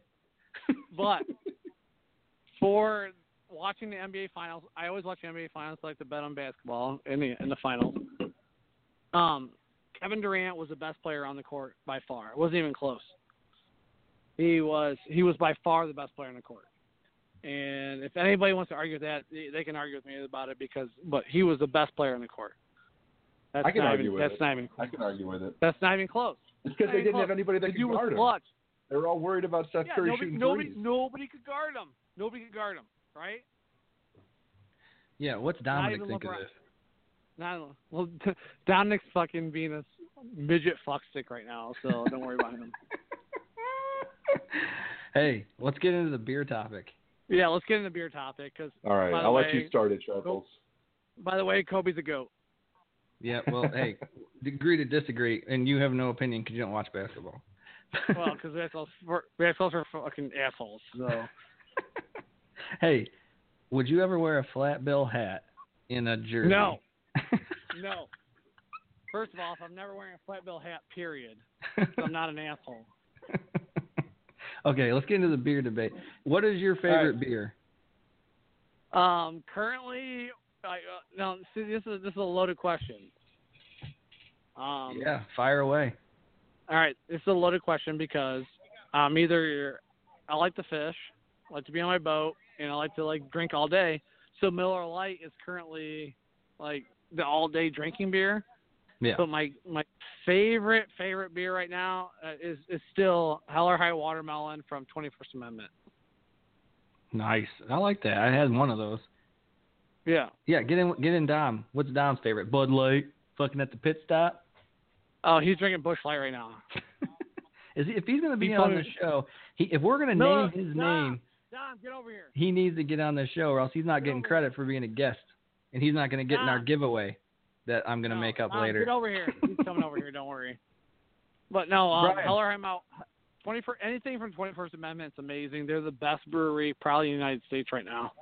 But for watching the NBA Finals, I always watch the NBA Finals. I like to bet on basketball in the finals. Kevin Durant was the best player on the court by far. It wasn't even close. He was by far the best player on the court. And if anybody wants to argue that, they can argue with me about it but he was the best player on the court. I can argue with it. That's not even close. It's because they didn't have anybody that could guard him. They were all worried about Steph Curry shooting threes. Nobody could guard him. Right? Yeah, what's Dominic think of this? Dominic's fucking being a midget fuckstick right now, so don't worry about him. Hey, let's get into the beer topic. Yeah, let's get into the beer topic. All right, I'll let you start it, Sharples. By the way, Kobe's a goat. Yeah, well, hey, agree to disagree, and you have no opinion because you don't watch basketball. Well, because basketball's for fucking assholes, so. Hey, would you ever wear a flat bill hat in a jersey? No. No. First of all, if I'm never wearing a flat bill hat, period, I'm not an asshole. Okay, let's get into the beer debate. What is your favorite beer? Currently, now see, this is a loaded question. Yeah, fire away. All right, this is a loaded question because I like to fish, I like to be on my boat, and I like to drink all day. So Miller Lite is currently the all day drinking beer. Yeah. But my favorite beer right now is still Hell or High Watermelon from 21st Amendment. Nice, I like that. I had one of those. Yeah. Yeah, get in, Dom. What's Dom's favorite? Bud Light. Fucking at the pit stop. Oh, he's drinking Bush Light right now. If he's gonna be on the show, if we're gonna name his name, Dom, get over here. He needs to get on the show, or else he's not getting credit for being a guest, and he's not gonna get in our giveaway that I'm going to make up later. Get over here. He's coming over here. Don't worry. But no, Hell or High Mount, anything from 21st Amendment is amazing. They're the best brewery probably in the United States right now.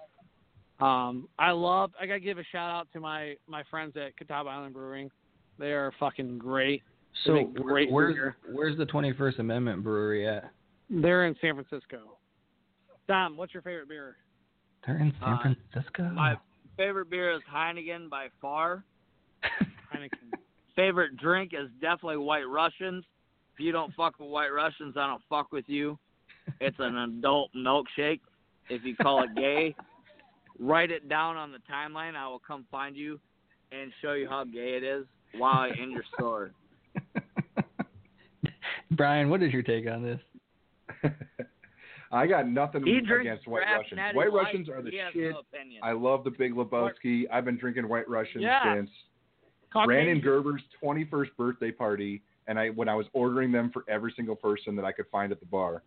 I got to give a shout out to my friends at Catawba Island Brewing. They are fucking great. So where's the 21st Amendment brewery at? They're in San Francisco. Dom, what's your favorite beer? They're in San Francisco? My favorite beer is Heineken by far. Favorite drink is definitely White Russians. If you don't fuck with White Russians, I don't fuck with you. It's an adult milkshake. If you call it gay, write it down on the timeline. I will come find you and show you how gay it is while in your store. Brian, what is your take on this? I got nothing against White Russians. White Russians are the shit. No, I love the Big Lebowski. I've been drinking White Russians since Brandon Gerber's 21st birthday party, and when I was ordering them for every single person that I could find at the bar.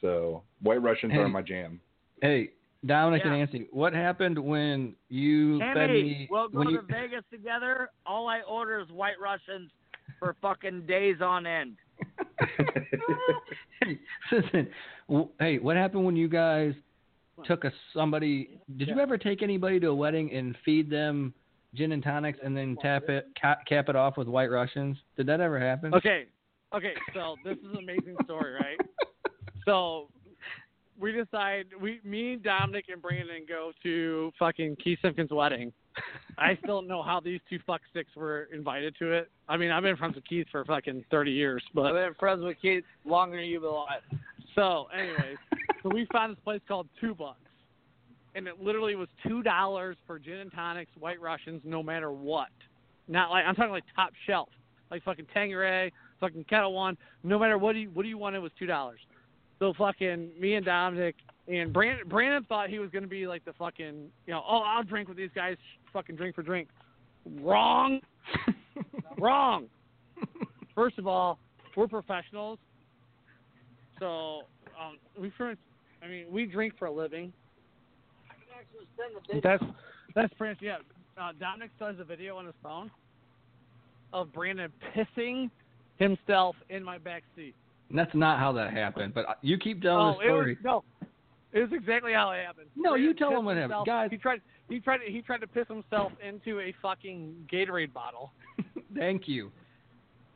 So White Russians are my jam. Hey, Dominic and Nancy, what happened when you fed me? We'll go to Vegas together. All I order is White Russians for fucking days on end. Hey, listen. Hey, what happened when you guys took you ever take anybody to a wedding and feed them gin and tonics and then cap it off with White Russians? Did that ever happen? Okay. So this is an amazing story, right? So we decide, me, Dominic, and Brandon go to fucking Keith Simpkins' wedding. I still don't know how these two fucksticks were invited to it. I mean, I've been friends with Keith for fucking 30 years, but I've been friends with Keith longer than you've been alive. So, anyways, so we found this place called $2. And it literally was $2 for gin and tonics, White Russians, no matter what. Not I'm talking top shelf, fucking Tanqueray, fucking Kettle One. No matter what do you want, it was $2. So fucking me and Dominic and Brandon thought he was gonna be the fucking I'll drink with these guys, fucking drink for drink. Wrong, wrong. First of all, we're professionals, so we drink for a living. That's Prince. Yeah, Dominic does a video on his phone of Brandon pissing himself in my back seat. And that's not how that happened, but you keep telling the story. It was exactly how it happened. No, Brandon, you tell him what happened, guys. He tried to piss himself into a fucking Gatorade bottle. Thank you.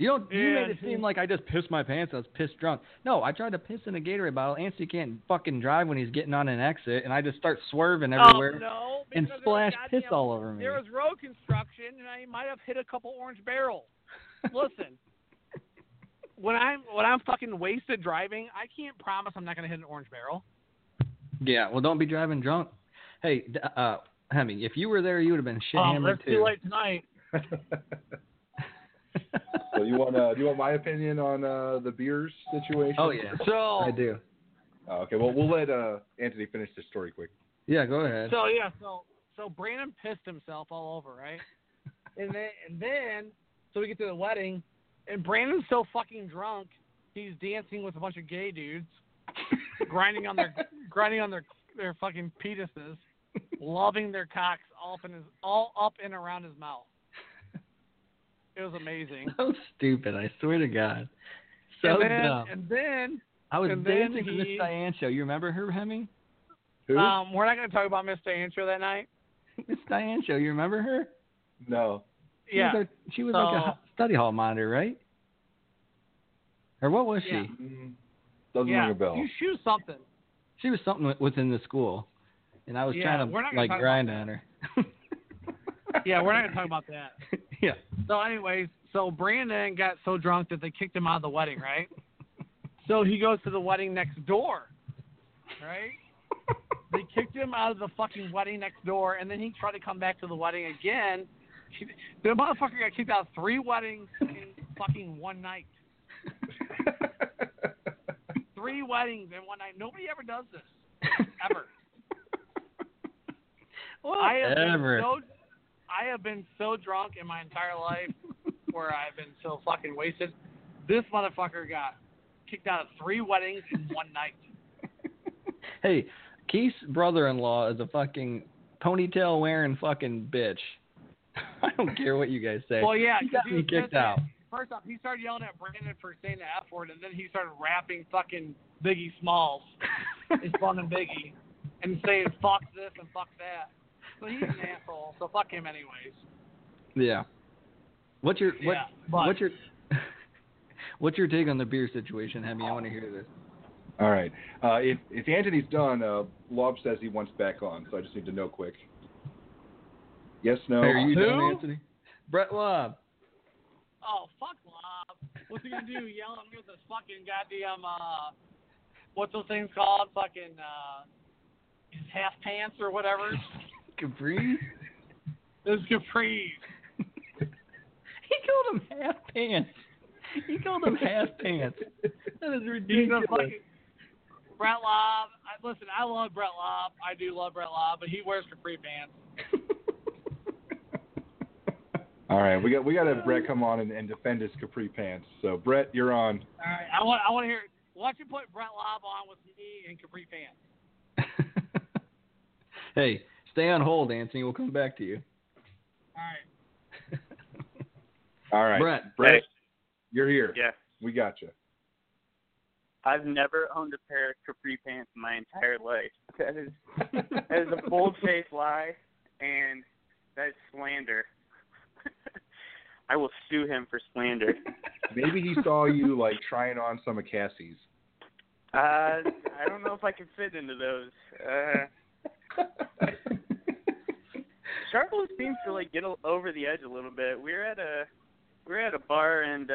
You made it seem like I just pissed my pants. I was pissed drunk. No, I tried to piss in a Gatorade bottle. Anthony can't fucking drive when he's getting on an exit, and I just start swerving everywhere and splash piss all over me. There was road construction, and I might have hit a couple orange barrels. Listen, when I'm fucking wasted driving, I can't promise I'm not going to hit an orange barrel. Yeah, well, don't be driving drunk. Hey, Hemming, if you were there, you would have been shit hammered too. It's too late tonight. So do you want my opinion on the beers situation? Oh yeah, so I do. Oh, okay, well we'll let Anthony finish this story quick. Yeah, go ahead. So yeah, so Brandon pissed himself all over, right? and then we get to the wedding, and Brandon's so fucking drunk, he's dancing with a bunch of gay dudes, grinding on their fucking penises, loving their cocks all up and around his mouth. It was amazing. So stupid, I swear to God. So dumb. I was dancing to Miss Diane show. You remember her, Hemming? Who? We're not going to talk about Miss Diane show that night. Miss Diane show. You remember her? No. Yeah. She was like a study hall monitor, right? Or what was she? Mm-hmm. Doesn't ring a bell. She was something. She was something within the school, and I was trying to like grind on her. Yeah, we're not going to talk about that. Yeah. So anyways, Brandon got so drunk that they kicked him out of the wedding, right? So he goes to the wedding next door, right? They kicked him out of the fucking wedding next door, and then he tried to come back to the wedding again. The motherfucker got kicked out of 3 weddings in fucking one night. 3 weddings in one night. Nobody ever does this. Ever. I have been so drunk in my entire life where I've been so fucking wasted. This motherfucker got kicked out of 3 weddings in one night. Hey, Keith's brother-in-law is a fucking ponytail-wearing fucking bitch. I don't care what you guys say. Well, yeah. He got me kicked out. First off, he started yelling at Brandon for saying the F word, and then he started rapping fucking Biggie Smalls. It's fun and Biggie. And saying fuck this and fuck that. So he's an asshole, so fuck him anyways. Yeah. What's your take on the beer situation, Hemi? I want to hear this. All right. If Anthony's done, Lob says he wants back on, so I just need to know quick. Yes, no. Hey, are you done, Anthony? Brett Lob. Oh, fuck Lob. What's he going to do? Yell at me with this fucking goddamn, what's those things called? Fucking his half pants or whatever. Capri? Those capris. He called him half pants. That is ridiculous. Brett Lob. Listen, I love Brett Lob. I do love Brett Lob, but he wears capri pants. All right, we got to have Brett come on and defend his capri pants. So Brett, you're on. All right, I want to hear. Why don't you put Brett Lob on with me and capri pants? Hey. Stay on hold, Anthony. We'll come back to you. All right. All right. Brett, hey. You're here. Yeah. We got you. I've never owned a pair of capri pants in my entire life. That is a bold-faced lie, and that is slander. I will sue him for slander. Maybe he saw you, like, trying on some of Cassie's. I don't know if I can fit into those. Sharples seems to like get over the edge a little bit. We were at a bar and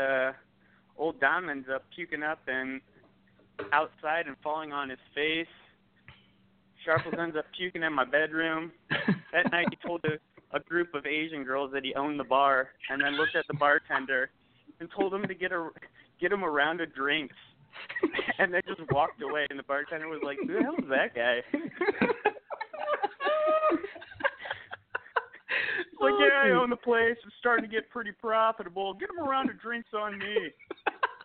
old Don ends up puking up and outside and falling on his face. Sharples ends up puking in my bedroom. That night he told a group of Asian girls that he owned the bar and then looked at the bartender and told him to get him a round of drinks. And they just walked away and the bartender was like, "Who the hell is that guy?" It's like, yeah, I own the place. I'm starting to get pretty profitable. Get him a round of drinks on me.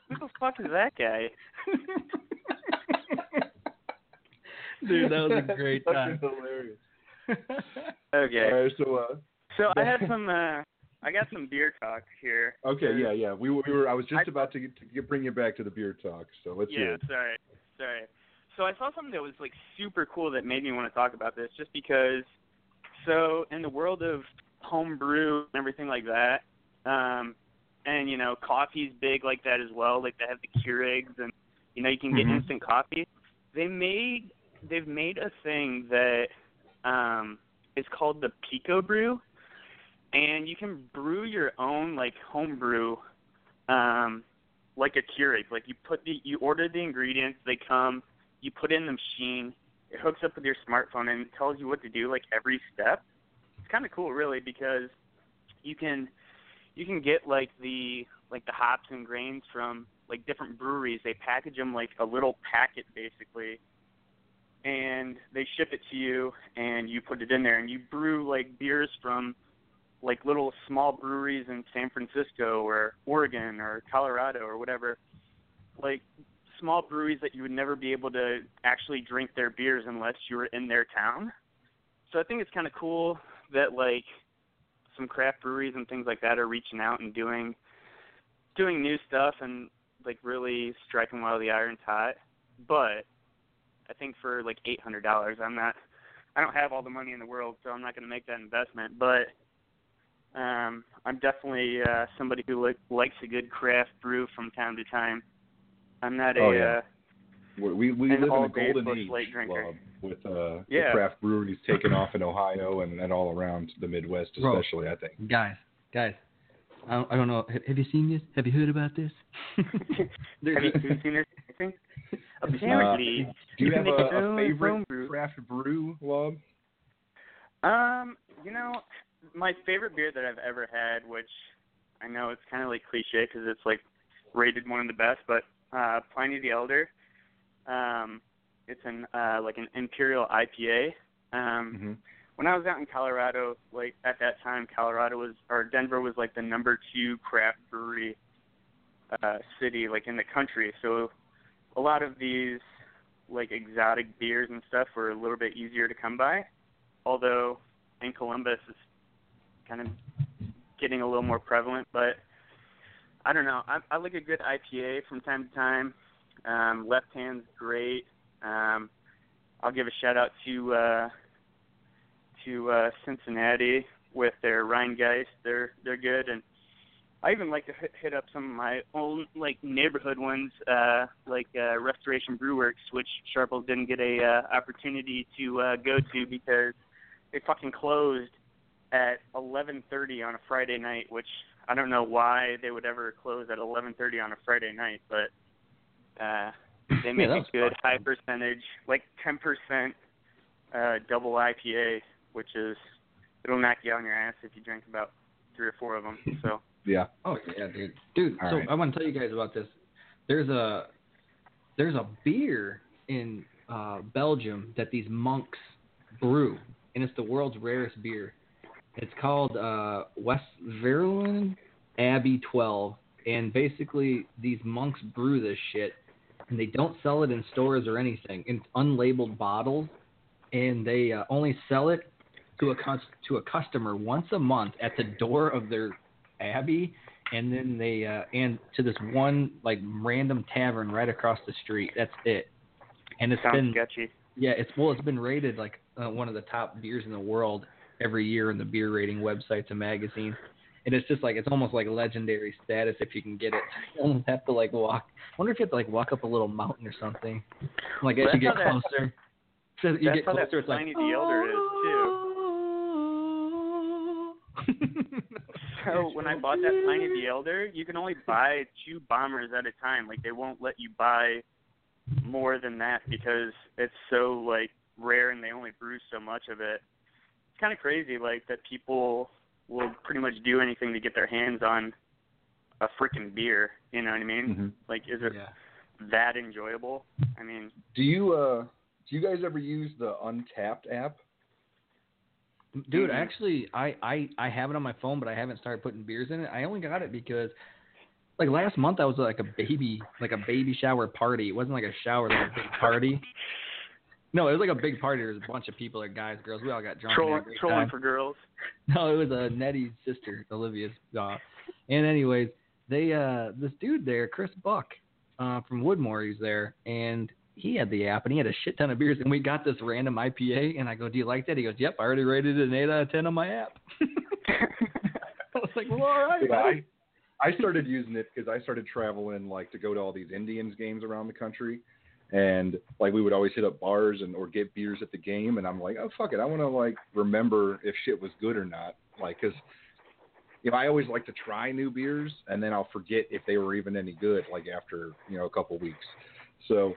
Who the fuck is that guy? Dude, that was a great time. That's hilarious. Okay. All right, so I had some. I got some beer talk here. Okay, yeah. We were. I was just about to bring you back to the beer talk. So let's hear it. Yeah, sorry. So I saw something that was like super cool that made me want to talk about this, just because. So in the world of homebrew and everything like that, And, you know, coffee's big like that as well. Like, they have the Keurigs, and, you know, you can get instant coffee. They've made a thing that is called the Pico Brew, and you can brew your own, like, home brew, like a Keurig. Like, you order the ingredients, they come, you put in the machine, it hooks up with your smartphone, and it tells you what to do, like, every step. It's kind of cool, really, because you can get, like, the hops and grains from, like, different breweries. They package them like a little packet, basically, and they ship it to you, and you put it in there, and you brew, like, beers from, like, little small breweries in San Francisco or Oregon or Colorado or whatever, like, small breweries that you would never be able to actually drink their beers unless you were in their town. So I think it's kind of cool that, like, some craft breweries and things like that are reaching out and doing new stuff and, like, really striking while the iron's hot. But I think for, like, $800, I don't have all the money in the world, so I'm not going to make that investment. But I'm definitely somebody who likes a good craft brew from time to time. I'm not We live in a golden age, Bob, with the craft breweries taking off in Ohio and all around the Midwest, especially. Bro, I think. Guys, I don't know. Have you seen this? Have you heard about this? Have you seen this? I think. Apparently, do you have a favorite craft brew, Bob? You know, my favorite beer that I've ever had, which I know it's kind of like cliche because it's like rated one of the best, but Pliny the Elder. It's an imperial IPA. When I was out in Colorado, like, at that time, Denver was, like, the #2 craft brewery city, like, in the country. So a lot of these, like, exotic beers and stuff were a little bit easier to come by. Although in Columbus, it's kind of getting a little more prevalent, but I don't know. I like a good IPA from time to time. Left Hand's great. I'll give a shout out to Cincinnati with their Rhinegeist. They're good, and I even like to hit up some of my own, like, neighborhood ones, like Restoration Brewworks, which Sharples didn't get a opportunity to go to because they fucking closed at 11:30 on a Friday night, which I don't know why they would ever close at 11:30 on a Friday night, but they make a good high percentage, like 10% double IPA, which is, it'll knock you on your ass if you drink about 3 or 4 of them. So yeah. Oh yeah, dude. Dude, so right. I want to tell you guys about this. There's a beer in Belgium that these monks brew, and it's the world's rarest beer. It's called Westverland Abbey 12, and basically these monks brew this shit, and they don't sell it in stores or anything. It's unlabeled bottles, and they only sell it to a customer once a month at the door of their abbey, and then they and to this one, like, random tavern right across the street. That's it. And it's been sketchy. Yeah, it's been rated like one of the top beers in the world every year in the beer rating websites and magazines, and it's just like, it's almost like legendary status if you can get it. You almost have to, like, walk. I wonder if you have to, like, walk up a little mountain or something. Like, as you get closer, it's like Pliny the Elder is too. So when I bought that Pliny the Elder, you can only buy 2 bombers at a time. Like, they won't let you buy more than that because it's so, like, rare and they only brew so much of it. It's kind of crazy, like, that people will pretty much do anything to get their hands on a freaking beer. You know what I mean? Mm-hmm. Like, is it that enjoyable? I mean, do you guys ever use the Untapped app? Dude, actually, I have it on my phone, but I haven't started putting beers in it. I only got it because, like, last month I was at, like, a baby shower party. It wasn't like a shower, like a big party. No, it was like a big party. There was a bunch of people, like, guys, girls. We all got drunk. Trolling for girls. No, it was Nettie's sister, Olivia's dog. And anyways, they this dude there, Chris Buck from Woodmore, he's there, and he had the app, and he had a shit ton of beers, and we got this random IPA, and I go, "Do you like that?" He goes, "Yep, I already rated it an 8 out of 10 on my app." I was like, "Well, all right." I started using it because I started traveling, like, to go to all these Indians games around the country. And, like, we would always hit up bars and or get beers at the game. And I'm like, oh, fuck it. I want to, like, remember if shit was good or not. Like, because, you know, I always like to try new beers. And then I'll forget if they were even any good, like, after, you know, a couple of weeks. So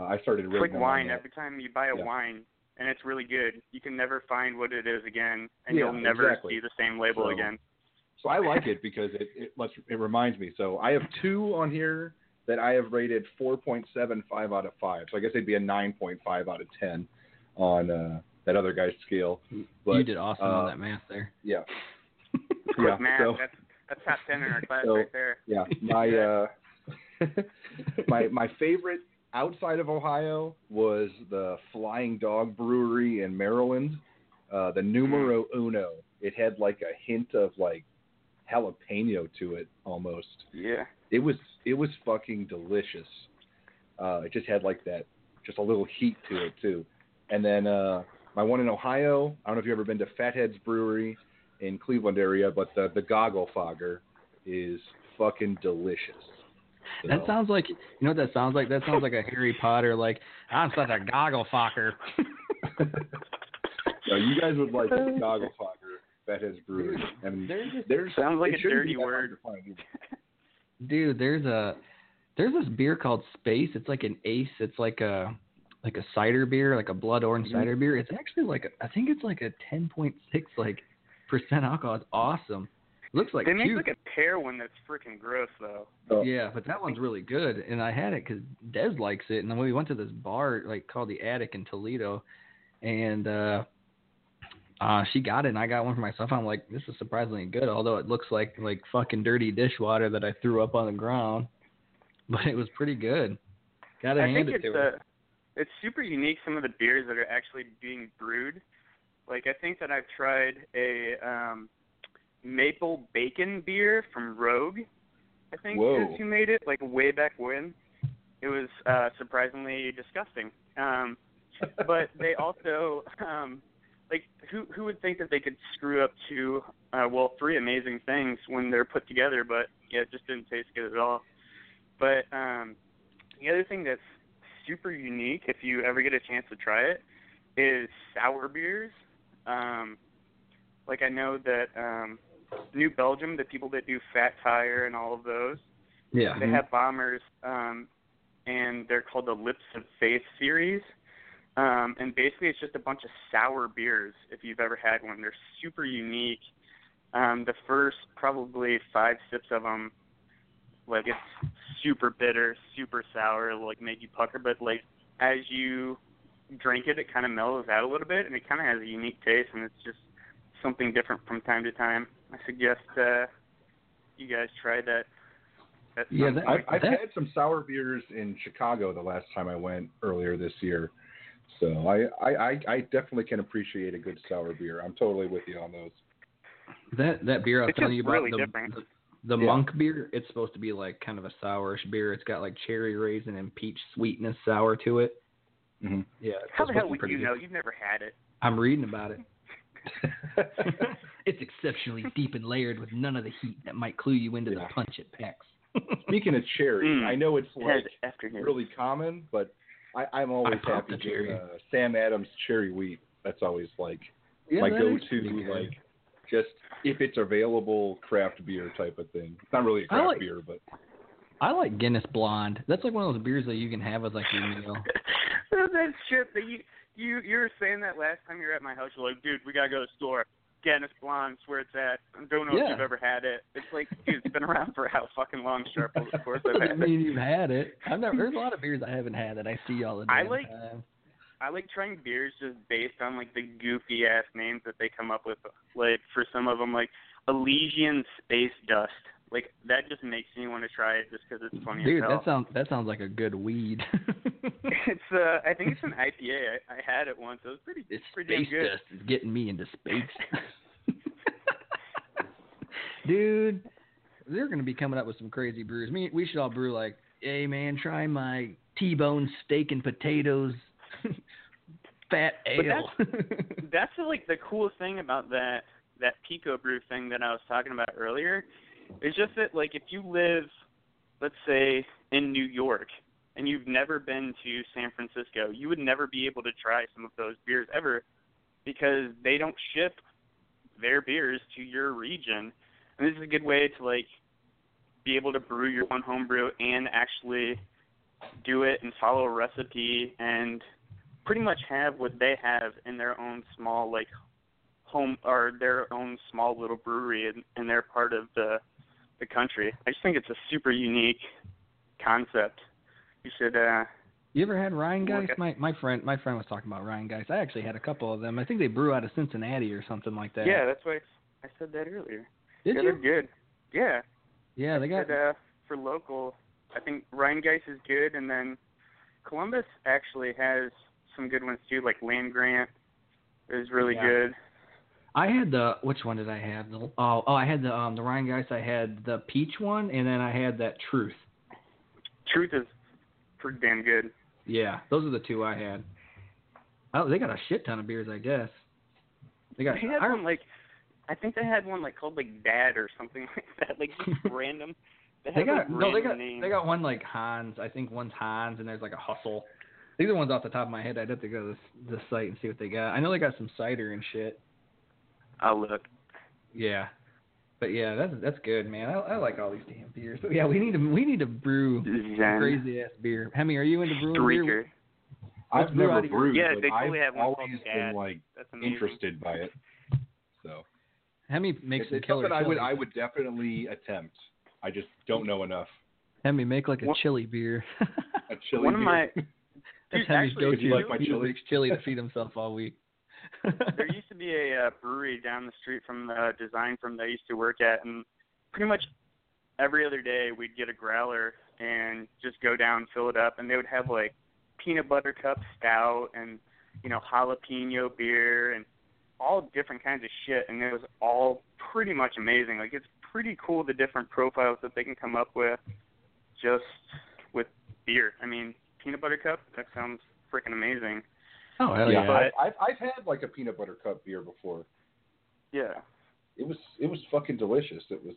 I started really. Quick wine. Every time you buy a wine and it's really good, you can never find what it is again. And you'll never see the same label again. So I like it because it reminds me. So I have two on here that I have rated 4.75 out of 5. So I guess it'd be a 9.5 out of 10 on that other guy's scale. But, you did awesome on that math there. Yeah. Quick math. So, that's top 10 in our class right there. Yeah. My my favorite outside of Ohio was the Flying Dog Brewery in Maryland. The Numero Uno. It had like a hint of like jalapeno to it almost. Yeah. It was fucking delicious. It just had like that, just a little heat to it too. And then my one in Ohio, I don't know if you've ever been to Fathead's Brewery in Cleveland area, but the Goggle Fogger is fucking delicious. So. That sounds like, you know what that sounds like? That sounds like a Harry Potter, like, I'm such a Goggle Fogger. No, you guys would like the Goggle Fogger. Fathead's Brewery. I mean, there's sounds like a dirty word. Dude, there's this beer called Space. It's like an Ace. It's like a cider beer, like a blood orange cider beer. It's actually I think it's like a 10.6 % alcohol. It's awesome. It looks like they make like a pear one that's freaking gross though. Oh. Yeah, but that one's really good. And I had it because Des likes it. And then we went to this bar like called the Attic in Toledo, and she got it and I got one for myself. I'm like, this is surprisingly good, although it looks like fucking dirty dishwater that I threw up on the ground. But it was pretty good. Gotta hand it to her. It's super unique, some of the beers that are actually being brewed. Like, I think that I've tried a maple bacon beer from Rogue, I think is who made it, like way back when. It was surprisingly disgusting. But they also like, who would think that they could screw up three amazing things when they're put together, but, yeah, it just didn't taste good at all. But the other thing that's super unique, if you ever get a chance to try it, is sour beers. Like, I know that New Belgium, the people that do Fat Tire and all of those, they have bombers, and they're called the Lips of Faith series. And basically it's just a bunch of sour beers if you've ever had one. They're super unique. The first probably 5 sips of them, like, it's super bitter, super sour, like make you pucker. But, like, as you drink it, it kind of mellows out a little bit, and it kind of has a unique taste, and it's just something different from time to time. I suggest you guys try that. I've had some sour beers in Chicago the last time I went earlier this year. So I definitely can appreciate a good sour beer. I'm totally with you on those. That beer I'm telling you about, really the Monk beer, it's supposed to be like kind of a sourish beer. It's got like cherry raisin and peach sweetness sour to it. Mm-hmm. Yeah. How the hell would you know? You've never had it. I'm reading about it. It's exceptionally deep and layered with none of the heat that might clue you into the punch it packs. Speaking of cherry, I know it's like really common, but I'm always happy with Sam Adams cherry wheat. That's always like my go-to, like just if it's available, craft beer type of thing. It's not really a craft beer, but I like Guinness Blonde. That's like one of those beers that you can have with like your meal. That shit that you were saying that last time you were at my house. You're like, dude, we gotta go to the store. Guinness Blonde's where it's at. I don't know if you've ever had it. It's like, dude, it's been around for how fucking long, Sharples? Of course I've had it. I mean, you've had it. There's a lot of beers I haven't had that I see all the damn time. I like trying beers just based on, like, the goofy-ass names that they come up with. Like, for some of them, like, Elysian Space Dust. Like, that just makes me want to try it just because it's funny as hell. Dude, that sounds like a good weed. It's I think it's an IPA. I had it once. It was pretty damn good. Space dust is getting me into space. Dude, they're going to be coming up with some crazy brews. We should all brew like, hey, man, try my T-bone steak and potatoes fat ale. But that's like the cool thing about that Pico Brew thing that I was talking about earlier It's just that, like, if you live, let's say, in New York and you've never been to San Francisco, you would never be able to try some of those beers ever because they don't ship their beers to your region. And this is a good way to, like, be able to brew your own homebrew and actually do it and follow a recipe and pretty much have what they have in their own small, like, home or their own small little brewery in their part of the country. I just think it's a super unique concept. You should. You ever had Rhinegeist? My friend was talking about Rhinegeist. I actually had a couple of them. I think they brew out of Cincinnati or something like that. Yeah, that's why I said that earlier. Did you? They're good. Yeah. Yeah, they got. For local, I think Rhinegeist is good, and then Columbus actually has some good ones too, like Land Grant is really good. I had the, which one did I have? I had the Rhinegeist. I had the peach one, and then I had that Truth. Truth is pretty damn good. Yeah, those are the two I had. Oh, they got a shit ton of beers, I guess. I think they had one called like Dad or something like that, like just random. They got one like Hans. I think one's Hans, and there's like a Hustle. These are ones off the top of my head. I'd have to go to the site and see what they got. I know they got some cider and shit. I'll look. Yeah, but yeah, that's good, man. I like all these damn beers. But yeah, we need to brew crazy ass beer. Hemi, are you into brewing beer? I've never brewed. Yeah, they totally have one called Dad. Like, that's interested by it. So Hemi makes it killer. I would definitely attempt. I just don't know enough. Hemi, make like a chili beer. A chili one beer. One of my that's Hemi's go-to. He makes chili to feed himself all week. There used to be a brewery down the street from the design firm that I used to work at, and pretty much every other day we'd get a growler and just go down, fill it up, and they would have like peanut butter cup stout and, you know, jalapeno beer and all different kinds of shit, and it was all pretty much amazing. Like, it's pretty cool the different profiles that they can come up with just with beer. I mean, peanut butter cup, that sounds freaking amazing. Oh, yeah. I've had like a peanut butter cup beer before. Yeah. It was fucking delicious. It was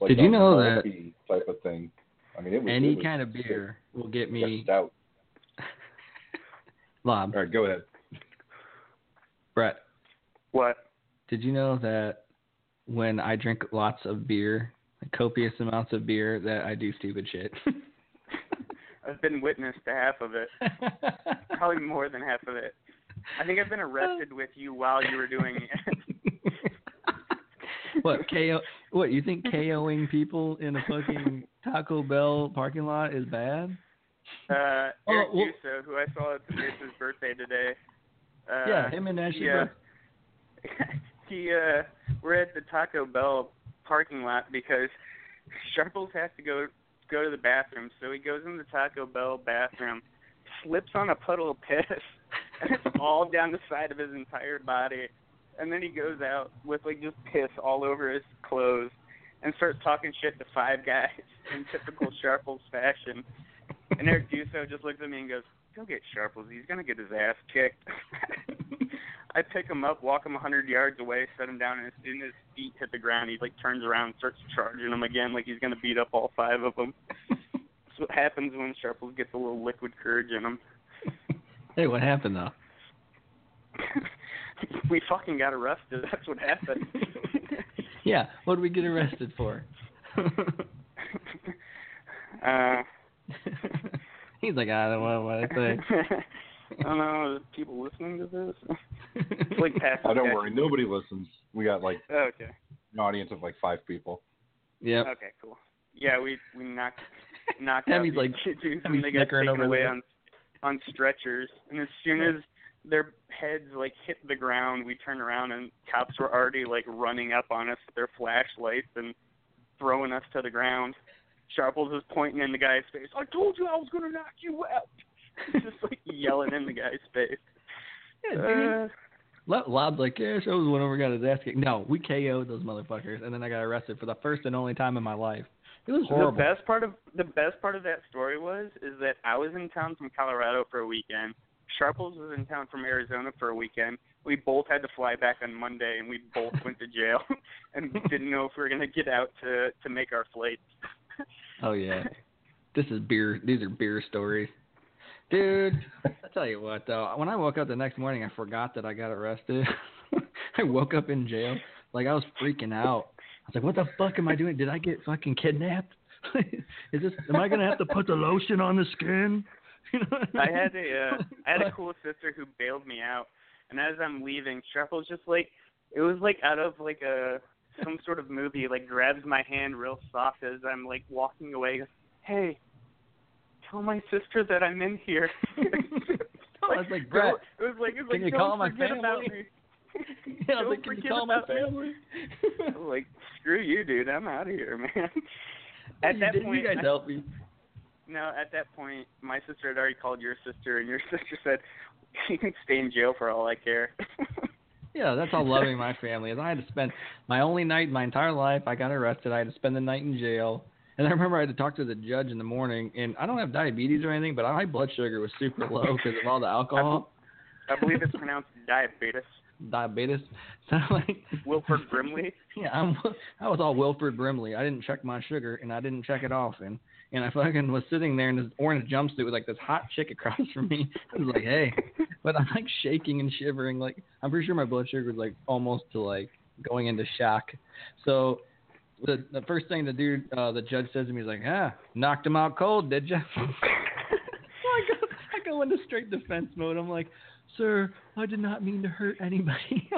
like did you know that type of thing? I mean, it was kind of beer will get me stout. Lob. All right, go ahead. Brett. What? Did you know that when I drink lots of beer, like copious amounts of beer, that I do stupid shit? I've been witness to half of it. Probably more than half of it. I think I've been arrested with you while you were doing it. What, you think KOing people in a fucking Taco Bell parking lot is bad? Eric Duso, who I saw at the Pierce's birthday today. Yeah, him and Ashley. Yeah. We're at the Taco Bell parking lot because Sharples has to go to the bathroom, so he goes in the Taco Bell bathroom, slips on a puddle of piss, and it's all down the side of his entire body, and then he goes out with like just piss all over his clothes and starts talking shit to five guys in typical Sharples fashion. And Eric Duso just looks at me and goes, "Go get Sharples, he's gonna get his ass kicked." I pick him up, walk him 100 yards away, set him down, and as soon as his feet hit the ground, he, like, turns around and starts charging him again like he's going to beat up all five of them. That's what happens when Sharples gets a little liquid courage in him. Hey, what happened, though? We fucking got arrested. That's what happened. Yeah, what did we get arrested for? He's like, I don't know what I think. I don't know, are people listening to this? It's like oh, don't worry. Nobody listens. We got like an audience of like five people. Yeah. Okay, cool. Yeah, we knocked out these kids and they got taken away on stretchers. And as soon as their heads like hit the ground, we turned around and cops were already like running up on us with their flashlights and throwing us to the ground. Sharples is pointing in the guy's face. I told you I was going to knock you out. Just like yelling in the guy's face. Yeah, Lob's like, yeah, I was one over got his ass kicked. No, we KO'd those motherfuckers, and then I got arrested for the first and only time in my life. It was horrible. The best part of that story was that I was in town from Colorado for a weekend, Sharples was in town from Arizona for a weekend. We both had to fly back on Monday, and we both went to jail and didn't know if we were going to get out to make our flights. Oh, yeah. This is beer. These are beer stories. Dude, I tell you what, though. When I woke up the next morning, I forgot that I got arrested. I woke up in jail. Like, I was freaking out. I was like, what the fuck am I doing? Did I get fucking kidnapped? Is this? Am I going to have to put the lotion on the skin? You know what I mean? I had a cool sister who bailed me out. And as I'm leaving, Sharples just like, it was like out of like some sort of movie, like grabs my hand real soft as I'm like walking away. Goes, hey, tell my sister that I'm in here. I was like, Brett, it was like, can you call my family? About me. Yeah, I was like, can you call my family? I was like, screw you, dude. I'm out of here, man. At that point, you guys help me. No, at that point, my sister had already called your sister, and your sister said, you can stay in jail for all I care. Yeah, that's how loving my family is. I had to spend my only night in my entire life. I got arrested. I had to spend the night in jail. And I remember I had to talk to the judge in the morning. And I don't have diabetes or anything, but my blood sugar was super low because of all the alcohol. I believe it's pronounced diabetes. Diabetes. So like Wilford Brimley. Yeah, I was all Wilford Brimley. I didn't check my sugar, and I didn't check it off. And I fucking was sitting there in this orange jumpsuit with like this hot chick across from me. I was like, hey. But I'm like shaking and shivering. Like, I'm pretty sure my blood sugar was like almost to like going into shock. So the first thing the dude, the judge says to me, he's like, ah, knocked him out cold, did you? So I go into straight defense mode. I'm like, sir, I did not mean to hurt anybody.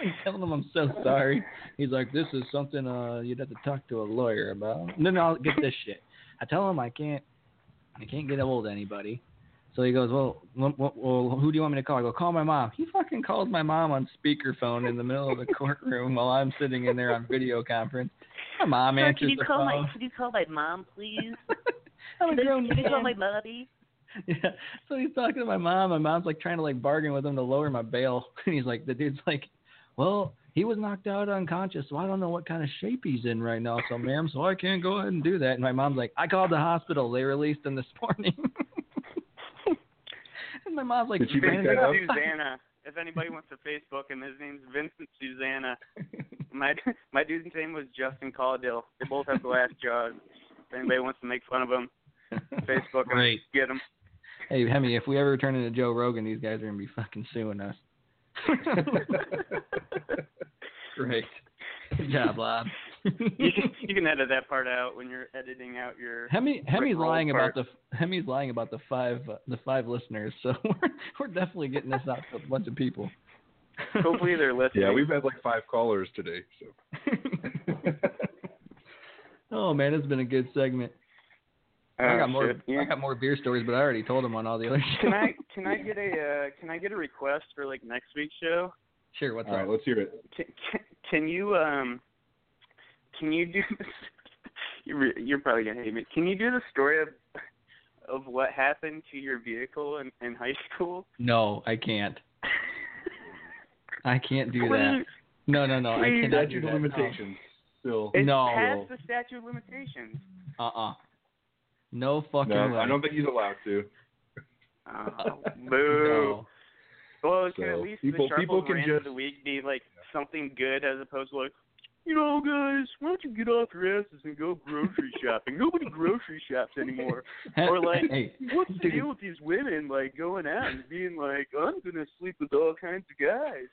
I'm telling him I'm so sorry. He's like, this is something you'd have to talk to a lawyer about. And then I'll get this shit. I tell him I can't get a hold of anybody. So he goes, well, who do you want me to call? I go, call my mom. He fucking calls my mom on speakerphone in the middle of the courtroom while I'm sitting in there on video conference. My mom answers the phone. Could you call my mom, please? Can you call my buddy? Yeah, so he's talking to my mom. My mom's like trying to like bargain with him to lower my bail, and he's like, the dude's like, well, he was knocked out unconscious, so I don't know what kind of shape he's in right now, so ma'am, so I can't go ahead and do that. And my mom's like, I called the hospital. They released him this morning. And my mom's like, Susanna. If anybody wants to Facebook him, his name's Vincent Susanna. My dude's name was Justin Caudill. They both have glass jaws. If anybody wants to make fun of him, Facebook him, right. Get him. Hey, Hemi, if we ever turn into Joe Rogan, these guys are going to be fucking suing us. Great. Good job, Lob. You can edit that part out when you're editing out your Hemi's lying about the five listeners, so we're definitely getting this out to a bunch of people. Hopefully they're listening. Yeah, we've had like 5 callers today. So. Oh, man, it's been a good segment. I got more beer stories, but I already told them on all the other shows. Can I get a request for like next week's show? Sure. What's up? All right, let's hear it. Can you do this? You're probably gonna hate me. Can you do the story of what happened to your vehicle in high school? No, I can't. I can't do that. No, I cannot do that. Statute of limitations. Still, no. It's past the statute of limitations. No fucking way. I don't think he's allowed to. Oh, boo. No. Well, so, at least the Sharples rant of the week be like something good as opposed to like, you know, guys, why don't you get off your asses and go grocery shopping? Nobody grocery shops anymore. Or like, what's the deal with these women like going out and being like, I'm going to sleep with all kinds of guys?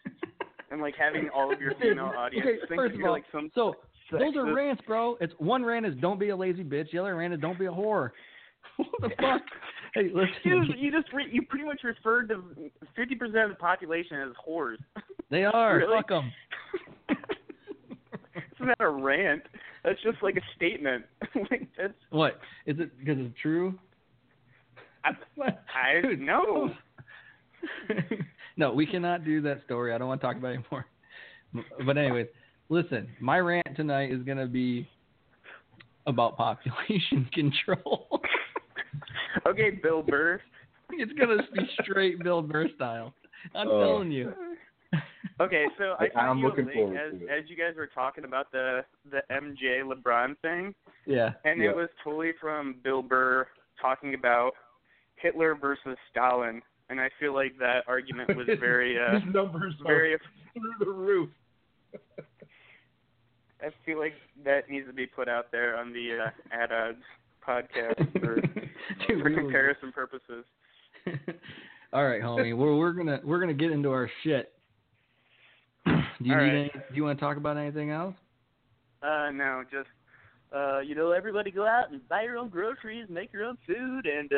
And like having all of your female audience think that you're like some... So, those are rants, bro. It's one rant is don't be a lazy bitch. The other rant is don't be a whore. What the fuck? Hey, listen. You pretty much referred to 50% of the population as whores. They are. Really? Fuck them. It's not a rant. That's just like a statement. Like that's what is it? Because it's true. I don't know. No, we cannot do that story. I don't want to talk about it anymore. But anyways. Listen, my rant tonight is going to be about population control. Okay, Bill Burr. It's going to be straight Bill Burr style. I'm telling you. Okay, so I'm looking forward to it. As you guys were talking about the MJ LeBron thing. Yeah. And it was totally from Bill Burr talking about Hitler versus Stalin, and I feel like that argument was very his numbers very through the roof. I feel like that needs to be put out there on the At Odds podcast for comparison purposes. All right, homie. Well, we're gonna get into our shit. Do you want to talk about anything else? No, just everybody go out and buy your own groceries, make your own food, and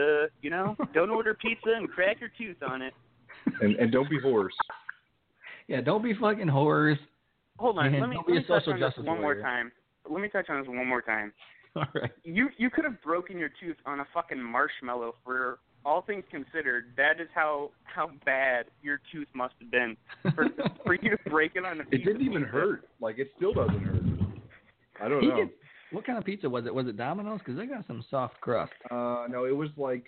don't order pizza and crack your tooth on it. And don't be whores. Yeah, don't be fucking whores. Hold on, let me touch on this one more time. All right. You could have broken your tooth on a fucking marshmallow for all things considered. That is how bad your tooth must have been for you to break it on a piece. It didn't even hurt. Like, it still doesn't hurt. I don't know. What kind of pizza was it? Was it Domino's? Because they got some soft crust. No, it was like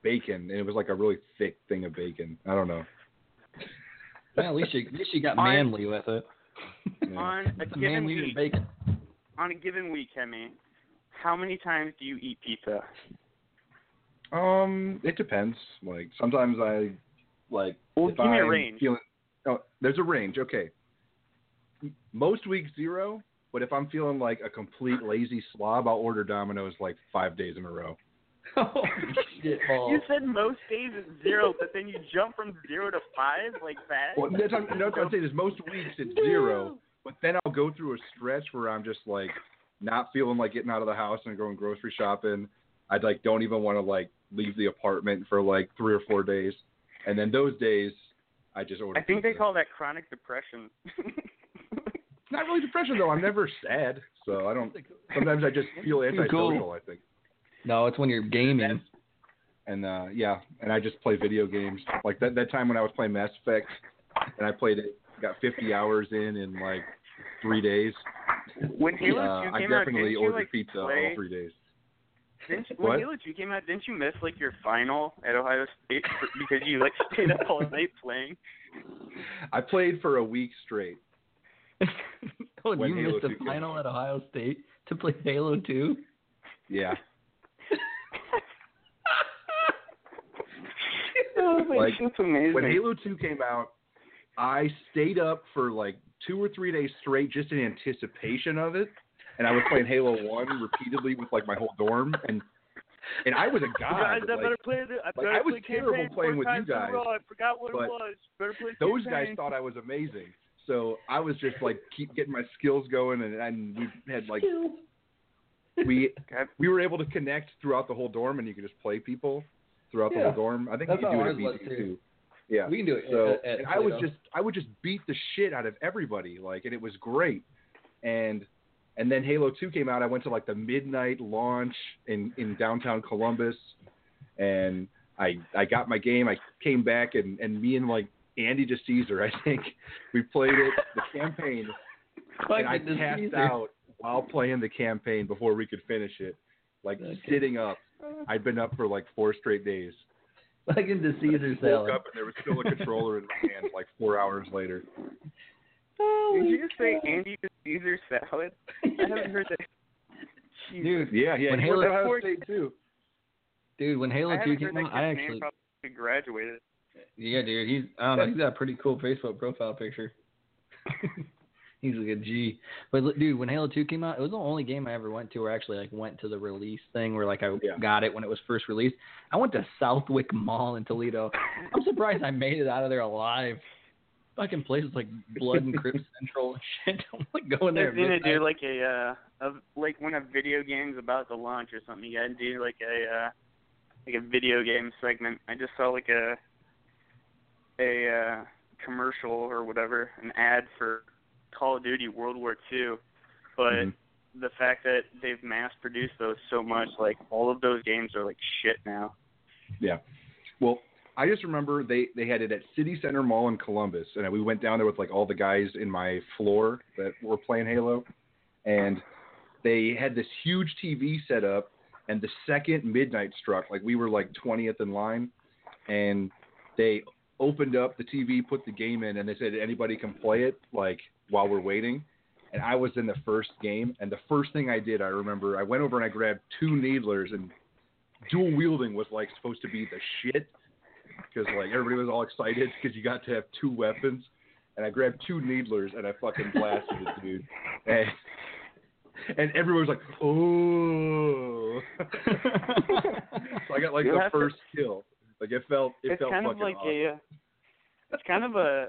bacon. And it was like a really thick thing of bacon. I don't know. Well, at least you got manly with it. Yeah. On a given week, Hemi, how many times do you eat pizza? It depends. Like, sometimes I like. Well, give me a range. There's a range. Okay. Most weeks 0, but if I'm feeling like a complete lazy slob, I'll order Domino's like 5 days in a row. Oh, shit. You said most days it's 0, but then you jump from 0 to 5 like that? Well, that's what I'm saying is most weeks it's 0, but then I'll go through a stretch where I'm just like not feeling like getting out of the house and going grocery shopping. I'd like don't even want to like leave the apartment for like 3 or 4 days. And then those days I just order pizza. They call that chronic depression. It's not really depression though. I'm never sad. So I don't sometimes I just feel antisocial, I think. No, it's when you're gaming. And and I just play video games. Like that time when I was playing Mass Effect, and I played it, got 50 hours in like 3 days. When Halo 2 came out, definitely ordered pizza all 3 days. When Halo 2 came out, didn't you miss like your final at Ohio State because you like stayed up all night playing? I played for a week straight. Oh, you missed the final at Ohio State to play Halo 2? Yeah. Like, that's amazing. When Halo 2 came out, I stayed up for like 2 or 3 days straight just in anticipation of it, and I was playing Halo 1 repeatedly with like my whole dorm, and I was a god. I was terrible playing with you guys. I forgot what it was. Those guys thought I was amazing, so I was just like keep getting my skills going, and we had like we were able to connect throughout the whole dorm, and you could just play people throughout the whole dorm. I think we can do it at BC too. Yeah, we can do it. So I would just beat the shit out of everybody, like, and it was great. And then Halo 2 came out. I went to like the midnight launch in downtown Columbus, and I got my game. I came back, and me and like Andy DeCesar, I think, we played it the campaign, and I passed out while playing the campaign before we could finish it. Like, sitting up. I'd been up for like 4 straight days. Like in the Caesar salad. I woke up and there was still a controller in my hand like 4 hours later. Holy Did you just God. Say Andy the Caesar salad? I haven't heard that. Dude, yeah. When Halo 2. Dude, when Halo 2 came out, I actually graduated. Yeah, dude. He's got a pretty cool Facebook profile picture. He's like a G. But, dude, when Halo 2 came out, it was the only game I ever went to where I actually, like, went to the release thing where, like, I got it when it was first released. I went to Southwick Mall in Toledo. I'm surprised I made it out of there alive. Fucking places like Blood and Crip Central and shit. I'm, like, going there. You're going to do, like, a when a video game's about to launch or something, you got to do, like, a video game segment. I just saw, like, a commercial or whatever, an ad for Call of Duty World War II, but the fact that they've mass-produced those so much, like, all of those games are, like, shit now. Yeah. Well, I just remember they had it at City Center Mall in Columbus, and we went down there with, like, all the guys in my floor that were playing Halo, and they had this huge TV set up, and the second midnight struck, like, we were, like, 20th in line, and they opened up the TV, put the game in, and they said, anybody can play it, like, while we're waiting. And I was in the first game, and the first thing I did, I remember, I went over and I grabbed 2 needlers and dual wielding was like supposed to be the shit because like everybody was all excited because you got to have two weapons. And I grabbed two needlers and I fucking blasted the dude. And everyone was like, "Oh!" So I got like the first kill. Like it felt kind fucking of like awesome. It's kind of a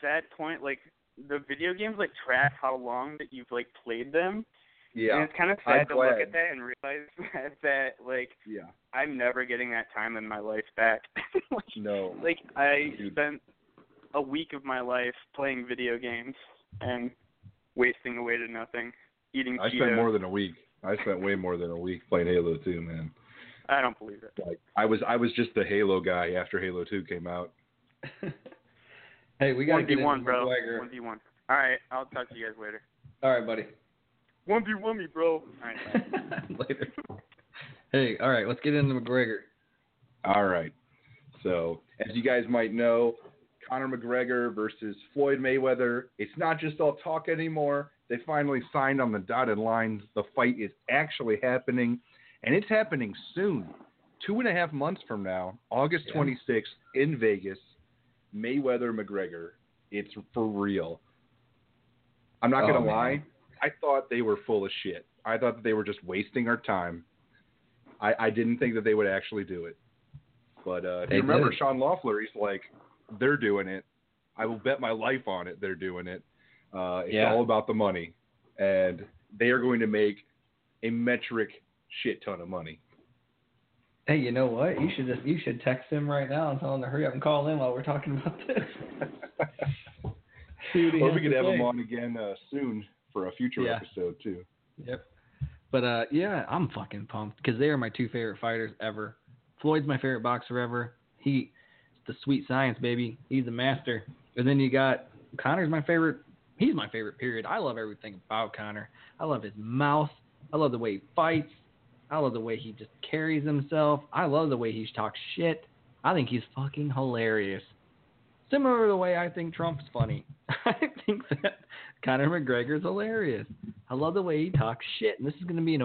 sad point. Like the video games like track how long that you've like played them. Yeah. And it's kind of sad to look at that and realize that like I'm never getting that time in my life back. Like, no. Like I spent a week of my life playing video games and wasting away to nothing. Eating Cheetos. Spent more than a week. I spent way more than a week playing Halo 2, man. I don't believe it. Like, I was just the Halo guy after Halo 2 came out. Hey, we got 1v1, bro. 1v1. All right, I'll talk to you guys later. All right, buddy. 1v1 me, bro. All right. Later. Hey, all right, let's get into McGregor. All right. So, as you guys might know, Connor McGregor versus Floyd Mayweather. It's not just all talk anymore. They finally signed on the dotted line. The fight is actually happening, and it's happening soon. 2.5 months from now, August 26th in Vegas, Mayweather-McGregor. It's for real. I'm not going to lie. I thought they were full of shit. I thought that they were just wasting our time. I didn't think that they would actually do it. But if you remember, Sean Loeffler, he's like, they're doing it. I will bet my life on it. They're doing it. It's all about the money, and they are going to make a metric shit ton of money. Hey, you know what? You should text him right now and tell him to hurry up and call in while we're talking about this. Well, we could have him on again soon for a future episode too. Yep. But I'm fucking pumped because they are my two favorite fighters ever. Floyd's my favorite boxer ever. It's the sweet science, baby. He's a master. And then you got Connor's my favorite. He's my favorite, period. I love everything about Connor. I love his mouth. I love the way he fights. I love the way he just carries himself. I love the way he talks shit. I think he's fucking hilarious. Similar to the way I think Trump's funny. I think that Connor McGregor's hilarious. I love the way he talks shit. And this is going to be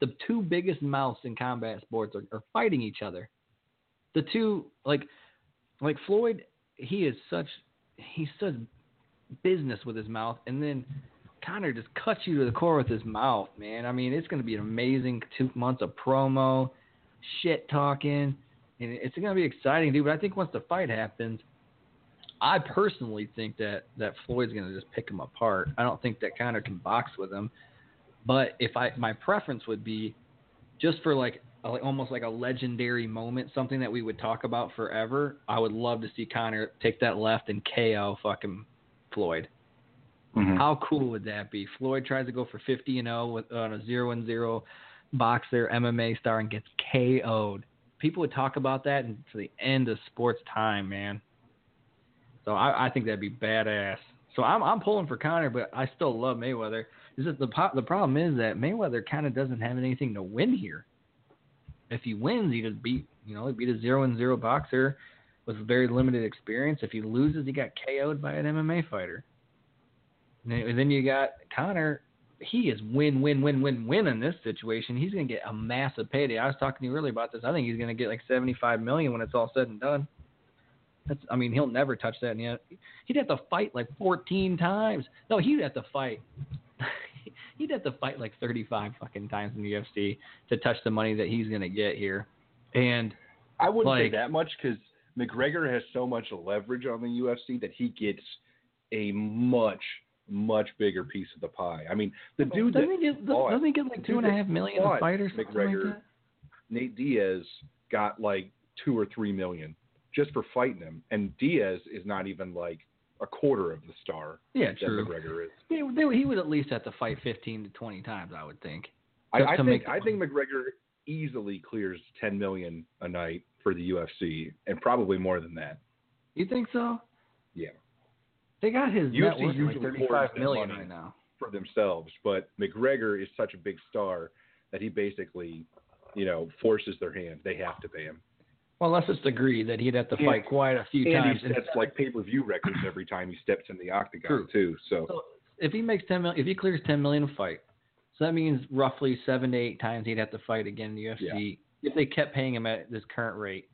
the two biggest mouths in combat sports are fighting each other. The two, like Floyd, he's such business with his mouth, and then Connor just cuts you to the core with his mouth, man. I mean, it's going to be an amazing 2 months of promo, shit talking, and it's going to be exciting, dude. But I think once the fight happens, I personally think that Floyd's going to just pick him apart. I don't think that Connor can box with him, but my preference would be just for almost like a legendary moment, something that we would talk about forever. I would love to see Connor take that left and KO fucking Floyd. Mm-hmm. How cool would that be? Floyd tries to go for 50-0 on a 0-0 boxer MMA star and gets KO'd. People would talk about that until the end of sports time, man. So I think that'd be badass. So I'm pulling for Connor, but I still love Mayweather. This is the problem is that Mayweather kind of doesn't have anything to win here. If he wins, he just beat a 0-0 boxer with very limited experience. If he loses, he got KO'd by an MMA fighter. And then you got Connor. He is win, win, win, win, win in this situation. He's going to get a massive payday. I was talking to you earlier about this. I think he's going to get like $75 million when it's all said and done. He'll never touch that. And he'd have to fight like 14 times. No, he'd have to fight. He'd have to fight like 35 fucking times in the UFC to touch the money that he's going to get here. And I wouldn't say that much because McGregor has so much leverage on the UFC that he gets a much, much bigger piece of the pie. I mean, the dude doesn't he get like $2.5 million to fight or something McGregor, like that? Nate Diaz got like $2 or $3 million just for fighting him, and Diaz is not even like a quarter of the star that McGregor is. Yeah, he would at least have to fight 15 to 20 times, I would think. I think McGregor easily clears $10 million a night for the UFC, and probably more than that. You think so? Yeah. They got his net worth like $35 million right now for themselves, but McGregor is such a big star that he basically, forces their hand. They have to pay him. Well, let's just agree that he'd have to fight quite a few times. And he sets like pay-per-view records every time he steps in the octagon too. So if he makes if he clears $10 million a fight, so that means roughly 7 to 8 times he'd have to fight again in the UFC. if they kept paying him at this current rate,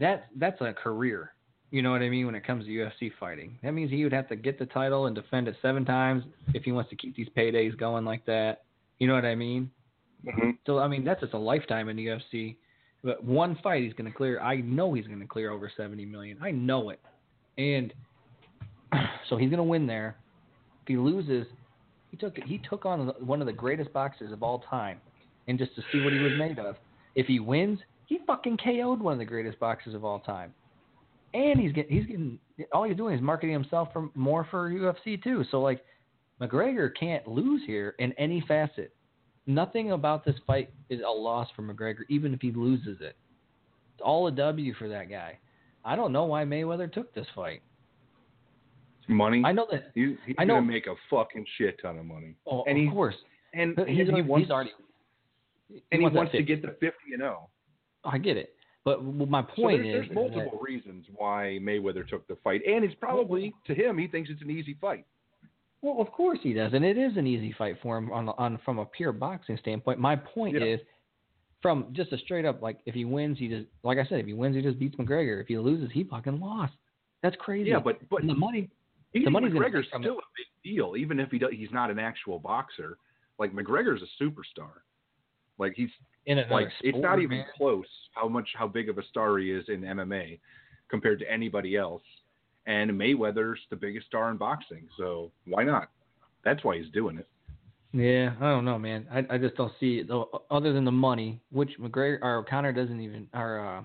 that's a career. You know what I mean? When it comes to UFC fighting, that means he would have to get the title and defend it 7 times if he wants to keep these paydays going like that. You know what I mean? Mm-hmm. So, I mean, that's just a lifetime in the UFC. But one fight he's going to clear. I know he's going to clear over $70 million. I know it. And so he's going to win there. If he loses, he took on one of the greatest boxers of all time, and just to see what he was made of. If he wins, he fucking KO'd one of the greatest boxers of all time. And he's getting all he's doing is marketing himself for more for UFC too. So like, McGregor can't lose here in any facet. Nothing about this fight is a loss for McGregor, even if he loses it. It's all a W for that guy. I don't know why Mayweather took this fight. Money. I know that he's gonna make a fucking shit ton of money. Oh, and of course. And he wants to get the 50-0. I get it. But my point is there's multiple reasons why Mayweather took the fight, and it's probably, to him, he thinks it's an easy fight. Well, of course he does, and it is an easy fight for him on from a pure boxing standpoint. My point is, from just a straight up, like, if he wins, he just, like I said, if he wins, he just beats McGregor. If he loses, he fucking lost. That's crazy. Yeah, but and the money, McGregor's still a big deal, even if he's not an actual boxer. Like, McGregor's a superstar. Like, he's in another sport, it's not even close how big of a star he is in MMA compared to anybody else. And Mayweather's the biggest star in boxing, so why not? That's why he's doing it. Yeah, I don't know, man. I just don't see it, though, other than the money, which McGregor or Connor doesn't even, or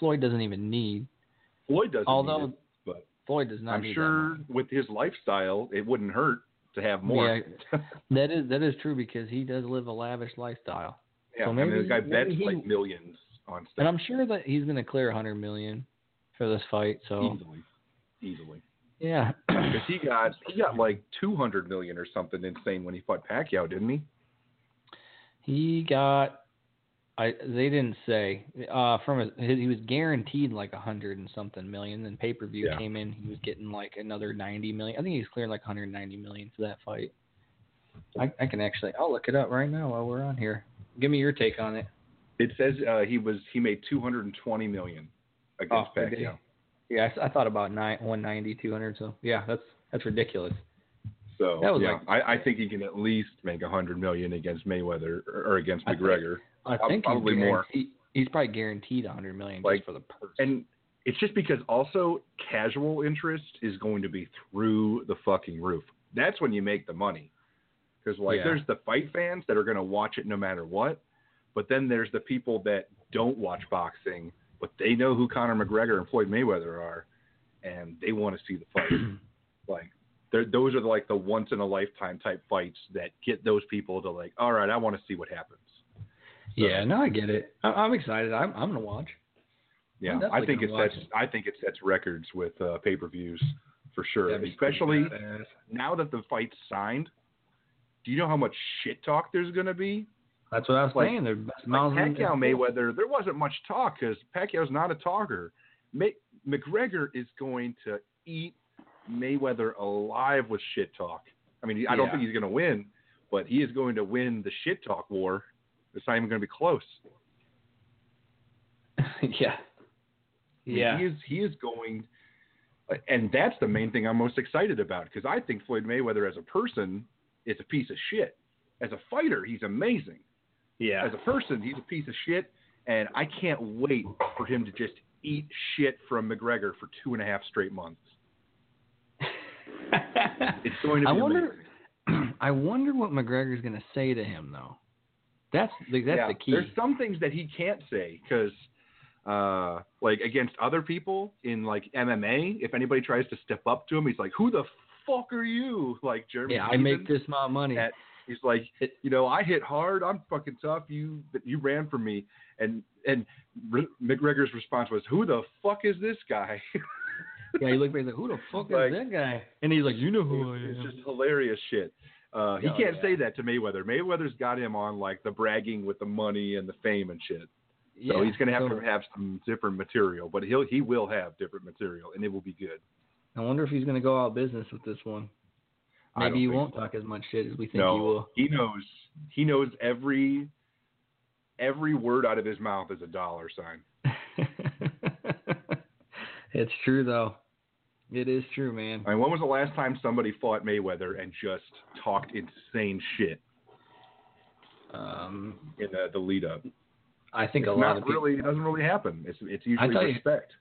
Floyd doesn't even need. Floyd doesn't. Although, need it, but Floyd does not. I'm sure with his lifestyle, it wouldn't hurt to have more. Yeah, that is true, because he does live a lavish lifestyle. Yeah, so maybe, I mean, the guy bets like millions on stuff. And I'm sure that he's going to clear $100 million for this fight. So easily. Yeah, because he got like $200 million or something insane when he fought Pacquiao, didn't he? He got, they didn't say he was guaranteed like $100 and something million. Then pay-per-view came in, he was getting like another $90 million. I think he's cleared like $190 million for that fight. I can actually, I'll look it up right now while we're on here. Give me your take on it. It says he made $220 million against Pacquiao. Yeah, I thought about 190, 200. So yeah, that's ridiculous. So that was I think he can at least make $100 million against Mayweather or against McGregor. I think probably more. He's probably guaranteed $100 million just for the purse. And it's just because also casual interest is going to be through the fucking roof. That's when you make the money. Because there's the fight fans that are going to watch it no matter what, but then there's the people that don't watch boxing, but they know who Conor McGregor and Floyd Mayweather are, and they want to see the fight. Those are like the once in a lifetime type fights that get those people to like, all right, I want to see what happens. So, yeah, no, I get it. I'm excited. I'm going to watch. Yeah, I think it sets records with pay-per-views for sure, especially now that the fight's signed. Do you know how much shit talk there's going to be? That's what I was saying. Pacquiao Mayweather, there wasn't much talk because Pacquiao's not a talker. McGregor is going to eat Mayweather alive with shit talk. I mean, I don't think he's going to win, but he is going to win the shit talk war. It's not even going to be close. Yeah. He is going, and that's the main thing I'm most excited about, because I think Floyd Mayweather as a person is a piece of shit. As a fighter, he's amazing. Yeah. As a person, he's a piece of shit, and I can't wait for him to just eat shit from McGregor for 2.5 straight months. It's going to be amazing. I wonder what McGregor's going to say to him, though. That's the key. There's some things that he can't say, because against other people in like MMA, if anybody tries to step up to him, he's like, who the fuck are you? Like Jeremy. Yeah, I make this my money. He's like, you know, I hit hard. I'm fucking tough. You ran from me. And McGregor's response was, who the fuck is this guy? Yeah, he looked at me like, who the fuck is that guy? And he's like, you know who I am. It's just hilarious shit. He can't say that to Mayweather. Mayweather's got him on like the bragging with the money and the fame and shit. Yeah, so he's going to have to have some different material, but he will have different material, and it will be good. I wonder if he's going to go out business with this one. Maybe he won't talk as much shit as we think he will. He knows every every word out of his mouth is a dollar sign. It's true, though. It is true, man. I mean, when was the last time somebody fought Mayweather and just talked insane shit in the lead up? I think it's a lot of people, really, it doesn't really happen. It's usually respect.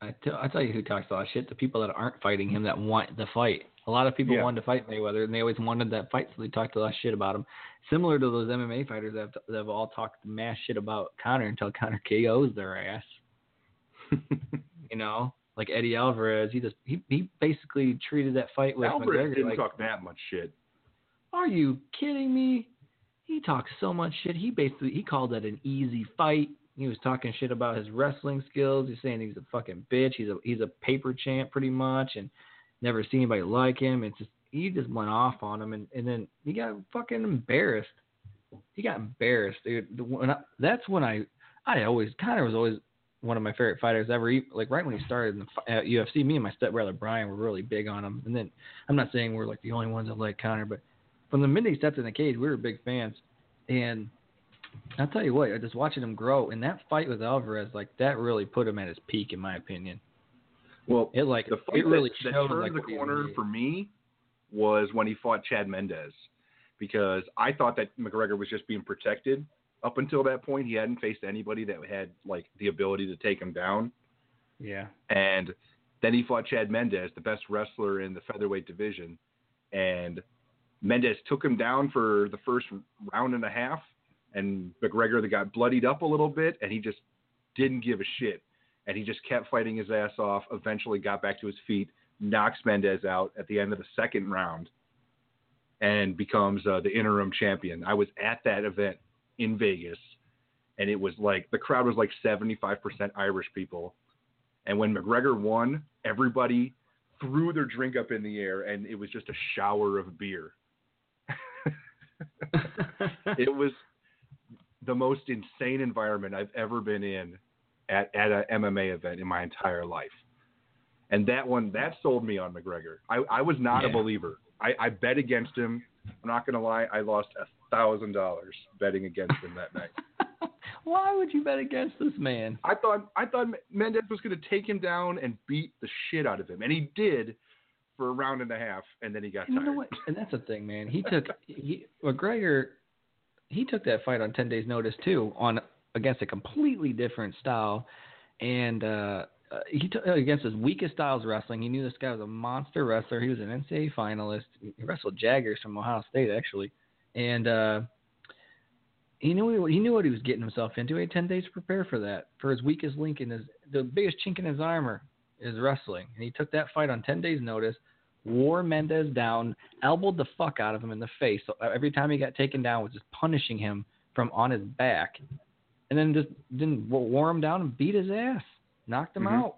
I tell you who talks a lot of shit, the people that aren't fighting him that want the fight. A lot of people wanted to fight Mayweather, and they always wanted that fight, so they talked a lot of shit about him. Similar to those MMA fighters that have all talked mass shit about Connor until Connor KOs their ass. You know? Like Eddie Alvarez, he basically treated that fight with Alvarez didn't talk that much shit. Are you kidding me? He talks so much shit. He called it an easy fight. He was talking shit about his wrestling skills. He's saying he's a fucking bitch. He's a paper champ pretty much, and never seen anybody like him. It's just he just went off on him, and then he got fucking embarrassed. He got embarrassed, dude. Connor was always one of my favorite fighters ever. Like right when he started in the UFC, me and my stepbrother Brian were really big on him. And then I'm not saying we're like the only ones that like Connor, but from the minute he stepped in the cage, we were big fans. And I'll tell you what, just watching him grow, and that fight with Alvarez, like that really put him at his peak, in my opinion. Well, the fight that really turned the corner for me was when he fought Chad Mendes, because I thought that McGregor was just being protected. Up until that point, he hadn't faced anybody that had like the ability to take him down. Yeah. And then he fought Chad Mendes, the best wrestler in the featherweight division, and Mendes took him down for the first round and a half, and McGregor that got bloodied up a little bit, and he just didn't give a shit, and he just kept fighting his ass off, eventually got back to his feet, knocks Mendes out at the end of the second round, and becomes the interim champion. I was at that event in Vegas, and it was like the crowd was like 75% Irish people, and when McGregor won, everybody threw their drink up in the air, and it was just a shower of beer. It was the most insane environment I've ever been in at an MMA event in my entire life, and that sold me on McGregor. I was not a believer. I bet against him. I'm not gonna lie, I lost $1,000 betting against him that night. Why would you bet against this man? I thought Mendes was going to take him down and beat the shit out of him, and he did for a round and a half, and then he got tired. You know what? And that's the thing, man. McGregor. He took that fight on 10 days' notice too, against a completely different style, and he took against his weakest styles wrestling. He knew this guy was a monster wrestler. He was an NCAA finalist. He wrestled Jaggers from Ohio State, actually. And he knew what he was getting himself into. He had 10 days to prepare for that. For his weakest link in the biggest chink in his armor is wrestling. And he took that fight on 10 days' notice, wore Mendes down, elbowed the fuck out of him in the face. So every time he got taken down was just punishing him from on his back. And then just wore him down and beat his ass. Knocked him out.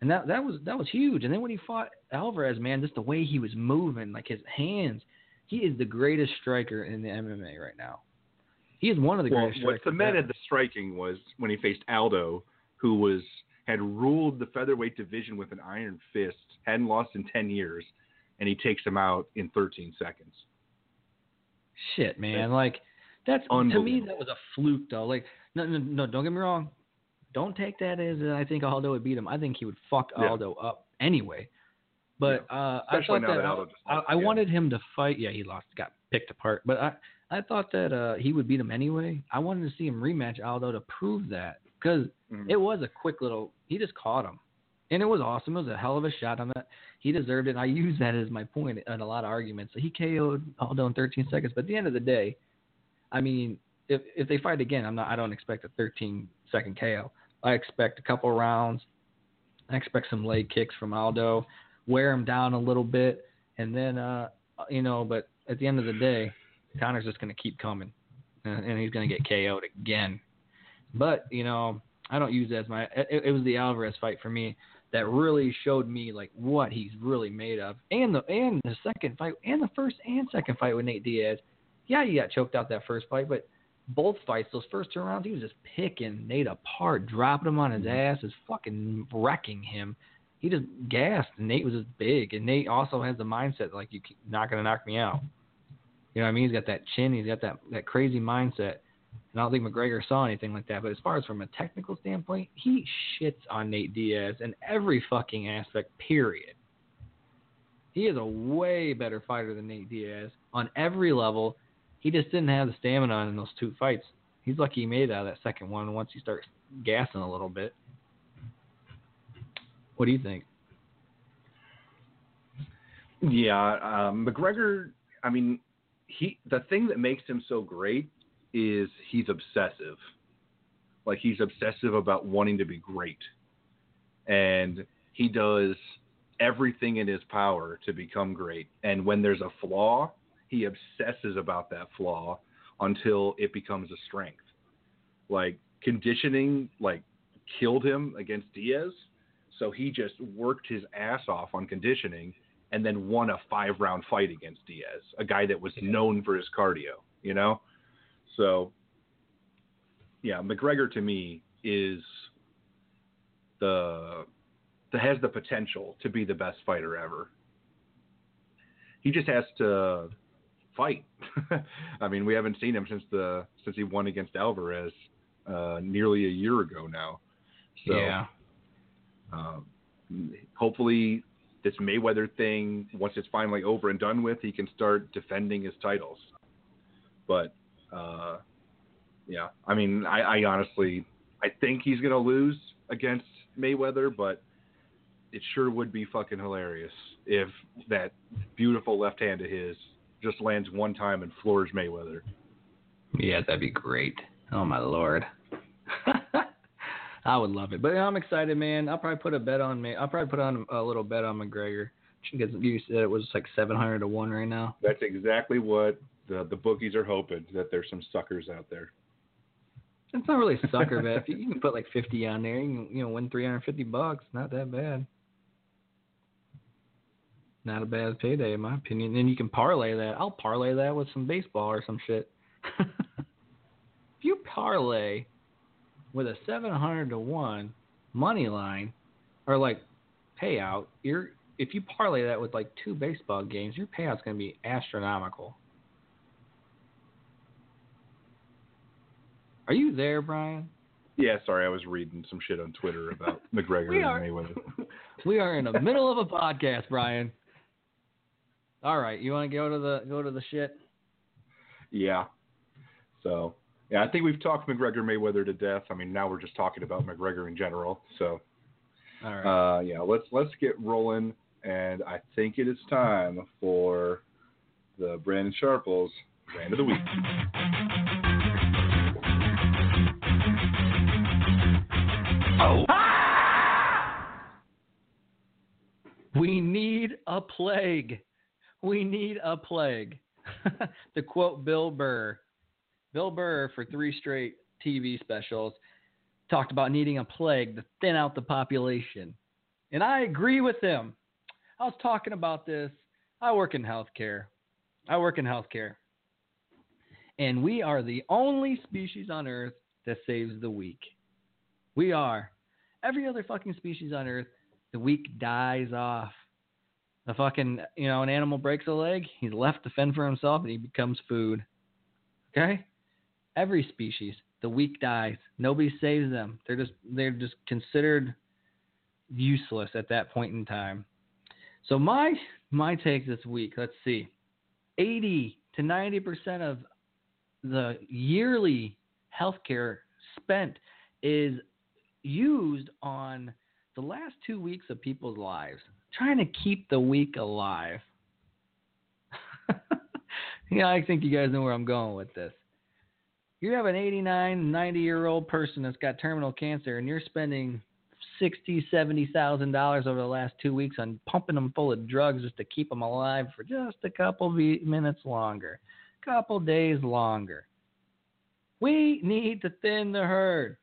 And that was huge. And then when he fought Alvarez, man, just the way he was moving, like his hands. He is the greatest striker in the MMA right now. He is one of the greatest strikers. What cemented the striking was when he faced Aldo, who had ruled the featherweight division with an iron fist, hadn't lost in 10 years, and he takes him out in 13 seconds. Shit, man. Like, that's to me, that was a fluke, though. Like, no, don't get me wrong. Don't take that as I think Aldo would beat him. I think he would fuck Aldo up anyway. But I thought that I wanted him to fight. Yeah, he lost, got picked apart. But I thought that he would beat him anyway. I wanted to see him rematch Aldo to prove that, because it was a quick little – he just caught him. And it was awesome. It was a hell of a shot on that. He deserved it. And I use that as my point in a lot of arguments. So he KO'd Aldo in 13 seconds. But at the end of the day, I mean, if they fight again, I don't expect a 13-second KO. I expect a couple rounds. I expect some leg kicks from Aldo. Wear him down a little bit, and then, but at the end of the day, Connor's just going to keep coming, and he's going to get KO'd again. But, I don't use that as it was the Alvarez fight for me that really showed me, like, what he's really made of. And the second fight, and the first and second fight with Nate Diaz, yeah, he got choked out that first fight, but both fights, those first two rounds, he was just picking Nate apart, dropping him on his ass, just fucking wrecking him. He just gassed, and Nate was just big. And Nate also has the mindset, like, you're not going to knock me out. You know what I mean? He's got that chin. He's got that crazy mindset. And I don't think McGregor saw anything like that. But as far as from a technical standpoint, he shits on Nate Diaz in every fucking aspect, period. He is a way better fighter than Nate Diaz on every level. He just didn't have the stamina in those two fights. He's lucky he made it out of that second one once he starts gassing a little bit. What do you think? Yeah, McGregor, I mean, the thing that makes him so great is he's obsessive. Like, he's obsessive about wanting to be great. And he does everything in his power to become great. And when there's a flaw, he obsesses about that flaw until it becomes a strength. Like, conditioning, like, killed him against Diaz. So he just worked his ass off on conditioning and then won a 5-round fight against Diaz, a guy that was known for his cardio, you know? So, yeah, McGregor to me is has the potential to be the best fighter ever. He just has to fight. I mean, we haven't seen him since he won against Alvarez nearly a year ago now. So, yeah. Hopefully this Mayweather thing, once it's finally over and done with, he can start defending his titles. But, yeah, I mean, I honestly, I think he's going to lose against Mayweather, but it sure would be fucking hilarious if that beautiful left hand of his just lands one time and floors Mayweather. Yeah, that'd be great. Oh my Lord. I would love it, but I'm excited, man. I'll probably put on a little bet on McGregor because you said it was like 700-1 right now. That's exactly what the bookies are hoping, that there's some suckers out there. It's not really a sucker bet. You can put like 50 on there. You can win $350. Not that bad. Not a bad payday in my opinion. Then you can parlay that. I'll parlay that with some baseball or some shit. If you parlay with a 700-1 money line or like payout, if you parlay that with like 2 baseball games, your payout's going to be astronomical. Are you there, Brian? Yeah, sorry, I was reading some shit on Twitter about McGregor and Mayweather. We are in the middle of a podcast, Brian. All right, you want to go to the shit? Yeah. So. Yeah, I think we've talked McGregor Mayweather to death. I mean, now we're just talking about McGregor in general. So, all right. Yeah, let's get rolling. And I think it is time for the Brandon Sharples Brand of the Week. Oh. Ah! We need a plague. We need a plague. To quote Bill Burr. Bill Burr, for 3 straight TV specials, talked about needing a plague to thin out the population. And I agree with him. I was talking about this. I work in healthcare. And we are the only species on Earth that saves the weak. We are. Every other fucking species on Earth, the weak dies off. The fucking, an animal breaks a leg, he's left to fend for himself, and he becomes food. Okay? Every species, the weak dies. Nobody saves them. They're just considered useless at that point in time. So my take this week, let's see. 80 to 90% of the yearly healthcare spent is used on the last 2 weeks of people's lives, trying to keep the weak alive. Yeah, I think you guys know where I'm going with this. You have an 89, 90-year-old person that's got terminal cancer, and you're spending $60,000, $70,000 over the last 2 weeks on pumping them full of drugs just to keep them alive for just a couple minutes longer, couple days longer. We need to thin the herd.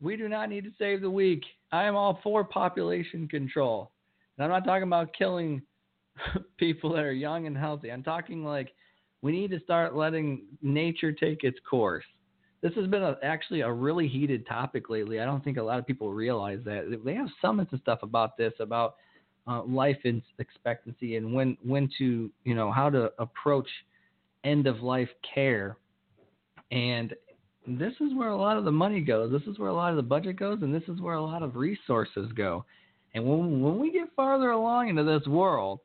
We do not need to save the weak. I am all for population control. And I'm not talking about killing people that are young and healthy. I'm talking like, we need to start letting nature take its course. This has been actually a really heated topic lately. I don't think a lot of people realize that. They have summits and stuff about this, about life expectancy and when to, how to approach end-of-life care. And this is where a lot of the money goes. This is where a lot of the budget goes, and this is where a lot of resources go. And when we get farther along into this world,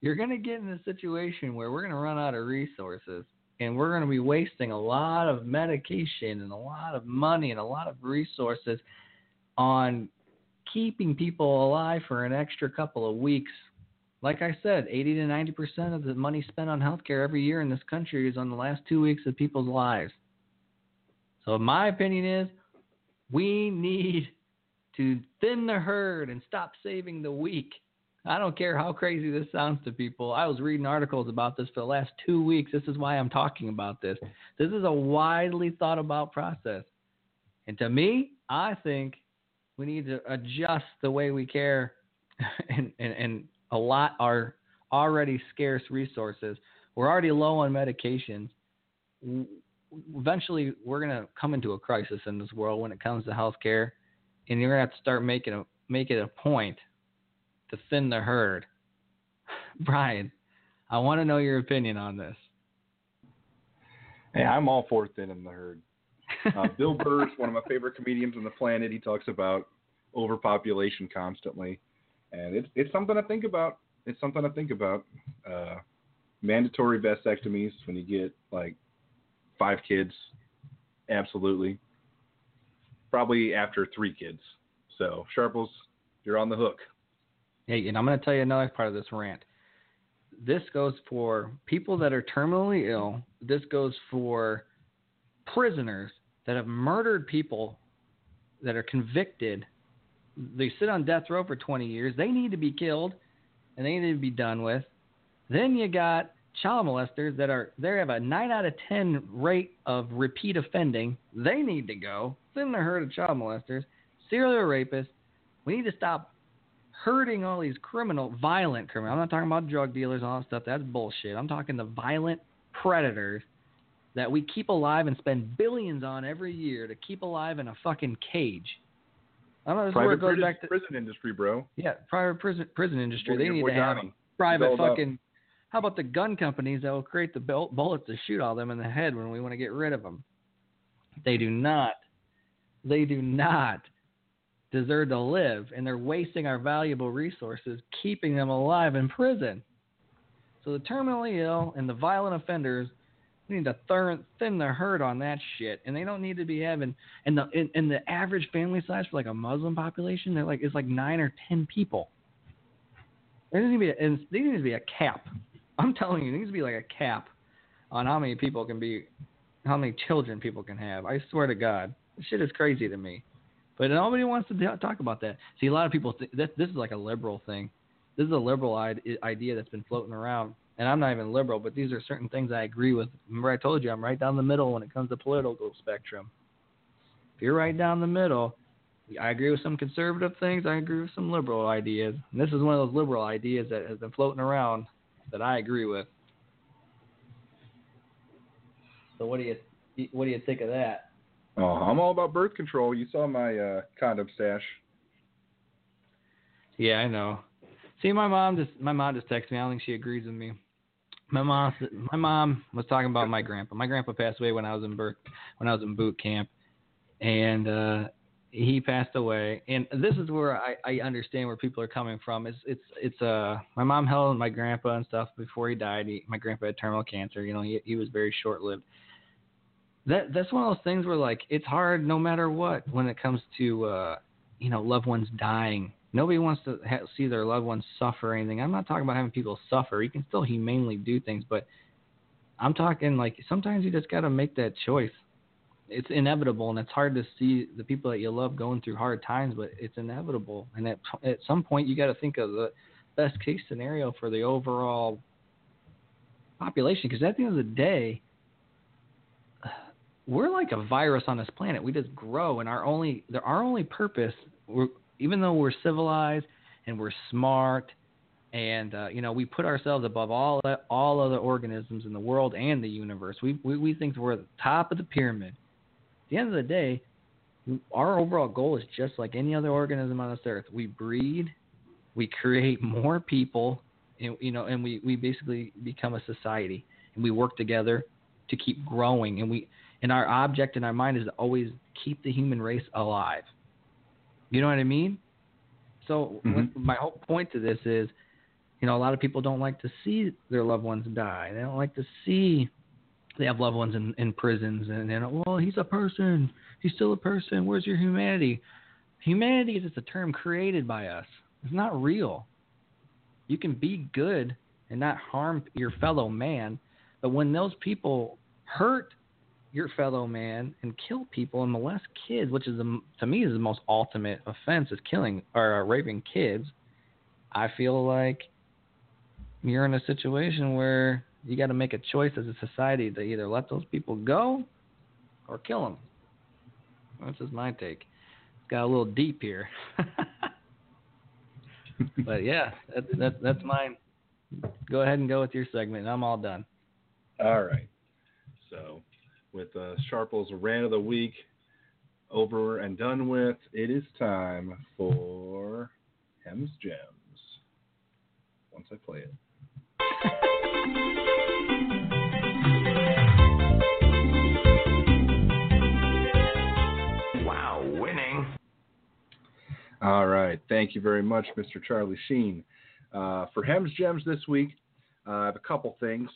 you're going to get in a situation where we're going to run out of resources, and we're going to be wasting a lot of medication and a lot of money and a lot of resources on keeping people alive for an extra couple of weeks. Like I said, 80 to 90% of the money spent on healthcare every year in this country is on the last 2 weeks of people's lives. So my opinion is we need to thin the herd and stop saving the weak. I don't care how crazy this sounds to people. I was reading articles about this for the last 2 weeks. This is why I'm talking about this. This is a widely thought about process. And to me, I think we need to adjust the way we care and allot our already scarce resources. We're already low on medications. Eventually, we're going to come into a crisis in this world when it comes to healthcare, and you're going to have to start make it a point to thin the herd. Brian, I want to know your opinion on this. Hey, I'm all for thinning the herd. Bill Burr is one of my favorite comedians on the planet. He talks about overpopulation constantly. And it's something to think about. It's something to think about. Mandatory vasectomies when you get like 5 kids. Absolutely. Probably after 3 kids. So, Sharples, you're on the hook. Hey, and I'm going to tell you another part of this rant. This goes for people that are terminally ill. This goes for prisoners that have murdered people that are convicted. They sit on death row for 20 years. They need to be killed, and they need to be done with. Then you got child molesters they have a 9 out of 10 rate of repeat offending. They need to go. Thin the herd of child molesters, serial rapists. We need to stop herding all these violent criminals. I'm not talking about drug dealers and all that stuff. That's bullshit. I'm talking the violent predators that we keep alive and spend billions on every year to keep alive in a fucking cage. I don't know. This private goes prison, back to prison industry, bro. Yeah, private prison industry. They need to have private fucking. How about the gun companies that will create the bullets to shoot all them in the head when we want to get rid of them? They do not deserve to live, and they're wasting our valuable resources keeping them alive in prison. So the terminally ill and the violent offenders. We need to thin the herd on that shit, and they don't need to be having. And the average family size for like a Muslim population, it's like 9 or 10 people. There needs to be a cap. I'm telling you, there needs to be like a cap on how many children people can have. I swear to God, this shit is crazy to me. But nobody wants to talk about that. See, a lot of people think this is like a liberal thing. This is a liberal idea that's been floating around. And I'm not even liberal, but these are certain things I agree with. Remember I told you I'm right down the middle when it comes to political spectrum. If you're right down the middle, I agree with some conservative things. I agree with some liberal ideas. And this is one of those liberal ideas that has been floating around that I agree with. So what do you think of that? Oh, I'm all about birth control. You saw my condom stash. Yeah, I know. See, my mom just texted me. I don't think she agrees with me. My mom was talking about my grandpa. My grandpa passed away when I was in boot camp, and he passed away. And this is where I understand where people are coming from. It's my mom held my grandpa and stuff before he died. My grandpa had terminal cancer. You know, he was very short lived. That's one of those things where like it's hard no matter what when it comes to loved ones dying. Nobody wants to see their loved ones suffer or anything. I'm not talking about having people suffer. You can still humanely do things, but I'm talking like sometimes you just got to make that choice. It's inevitable, and it's hard to see the people that you love going through hard times, but it's inevitable. And at some point, you got to think of the best case scenario for the overall population, because at the end of the day, we're like a virus on this planet. We just grow, and our only purpose even though we're civilized and we're smart and, we put ourselves above all other organisms in the world and the universe, we think we're at the top of the pyramid. At the end of the day, our overall goal is just like any other organism on this earth. We breed, we create more people, and we basically become a society, and we work together to keep growing. And we And our object in our mind is to always keep the human race alive. You know what I mean? So my whole point to this is, you know, a lot of people don't like to see their loved ones die. They don't like to see they have loved ones in prisons. And then, well, he's a person. He's still a person. Where's your humanity? Humanity is just a term created by us. It's not real. You can be good and not harm your fellow man. But when those people hurt your fellow man and kill people and molest kids, which is to me is the most ultimate offense, is killing or raping kids, I feel like you're in a situation where you got to make a choice as a society to either let those people go or kill them. That's just my take. It's got a little deep here. But yeah, that's mine. Go ahead and go with your segment. I'm all done. All right. So with Sharples rant of the week over and done with, it is time for Hem's Gems. Once I play it. Wow, winning. All right. Thank you very much, Mr. Charlie Sheen. For Hem's Gems this week, I have a couple things.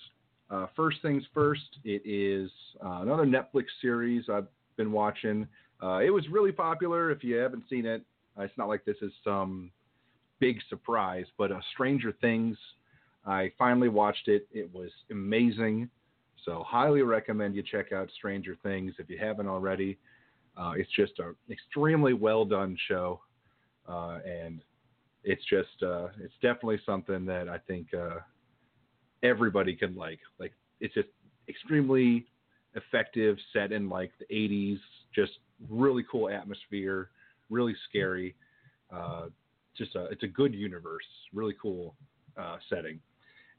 First things first, it is another Netflix series I've been watching. It was really popular. If you haven't seen it, it's not like this is some big surprise, but Stranger Things, I finally watched it. It was amazing. So highly recommend you check out Stranger Things if you haven't already. It's just an extremely well done show. And it's just, it's definitely something that I think everybody can like. Like, it's just extremely effective, set in like the 80s, just really cool atmosphere, really scary. It's a good universe, really cool setting.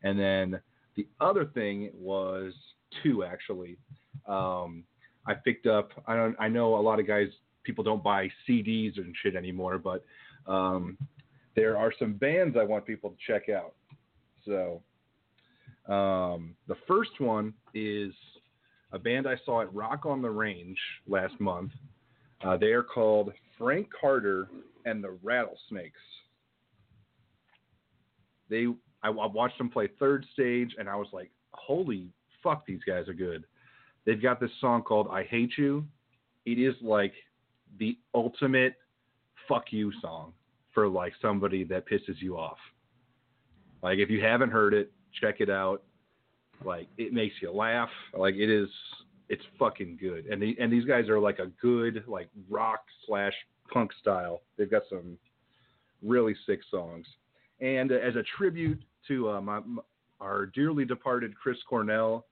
And then the other thing was two, actually. I picked up, I know a lot of guys, people don't buy CDs and shit anymore, but there are some bands I want people to check out. So the first one is a band I saw at Rock on the Range last month. They are called Frank Carter and the Rattlesnakes. I watched them play Third Stage, and I was like, holy fuck, these guys are good. They've got this song called I Hate You. It is like the ultimate fuck you song for like somebody that pisses you off. Like, if you haven't heard it, check it out. Like, it makes you laugh. Like, it's fucking good. And these guys are like a good like rock/punk style. They've got some really sick songs. And as a tribute to our dearly departed Chris Cornell,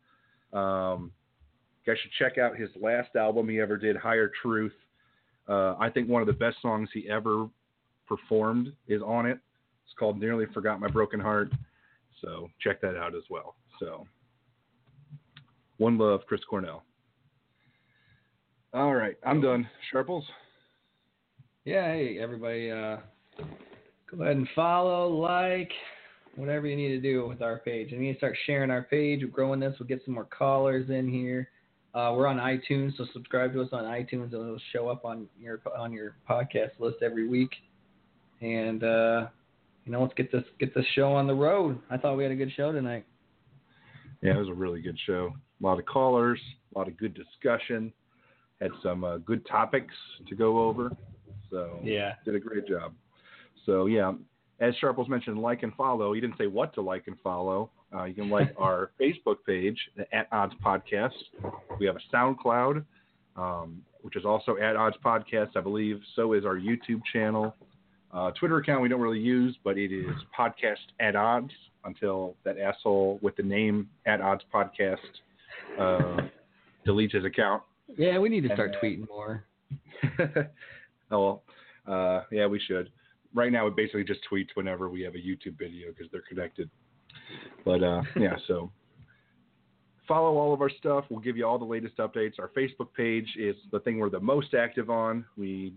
you guys should check out his last album he ever did, Higher Truth. I think one of the best songs he ever performed is on it. It's called Nearly Forgot My Broken Heart. So check that out as well. So one love, Chris Cornell. All right, I'm done. Sharples? Yeah, hey, everybody. Go ahead and follow, like, whatever you need to do with our page. And you need to start sharing our page. We're growing this. We'll get some more callers in here. We're on iTunes, so subscribe to us on iTunes. It'll show up on your podcast list every week. And let's get this show on the road. I thought we had a good show tonight. Yeah, it was a really good show. A lot of callers, a lot of good discussion. Had some good topics to go over. So yeah, did a great job. So yeah, as Sharples mentioned, like and follow. He didn't say what to like and follow. You can like our Facebook page, the At Odds Podcast. We have a SoundCloud, which is also At Odds Podcast, I believe. So is our YouTube channel. Twitter account we don't really use, but it is Podcast At Odds until that asshole with the name At Odds Podcast deletes his account. Yeah, we need to start tweeting more. Oh, well, yeah, we should. Right now, we basically just tweet whenever we have a YouTube video because they're connected. But, yeah, so follow all of our stuff. We'll give you all the latest updates. Our Facebook page is the thing we're the most active on. We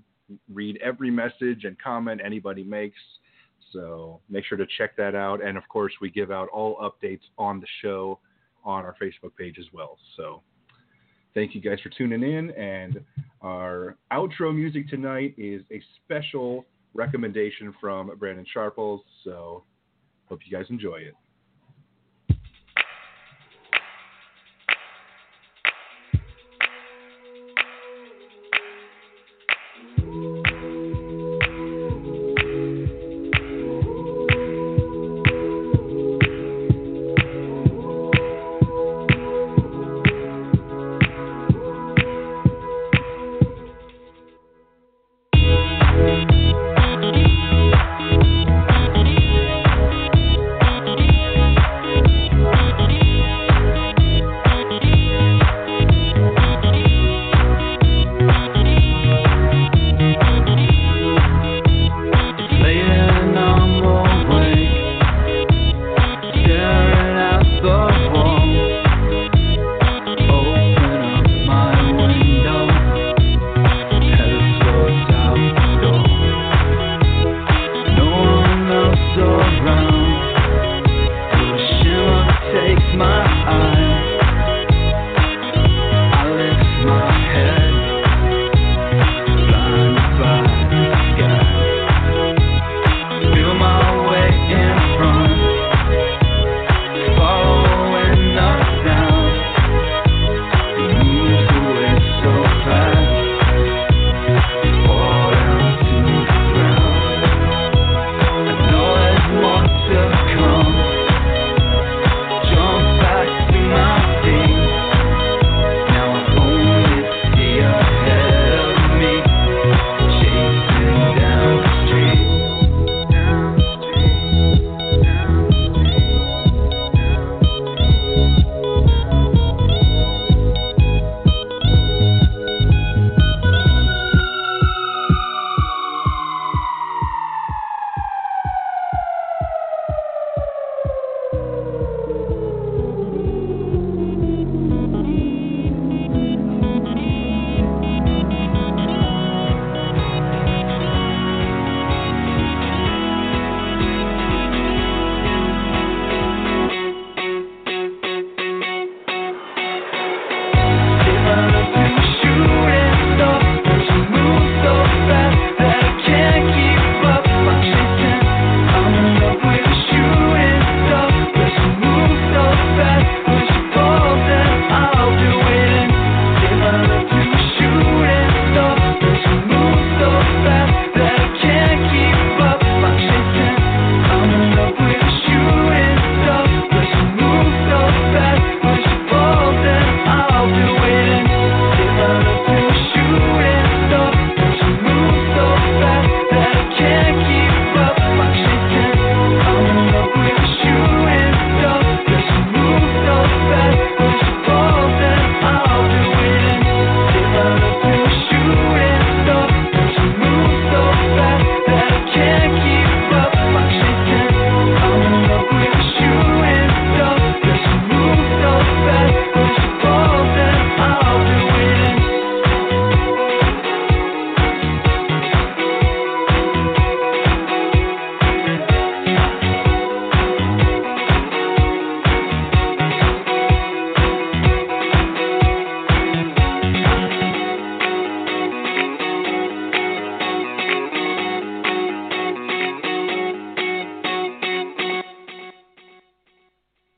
read every message and comment anybody makes, so make sure to check that out. And, of course, we give out all updates on the show on our Facebook page as well. So Thank you guys for tuning in. And our outro music tonight is a special recommendation from Brandon Sharples. So hope you guys enjoy it.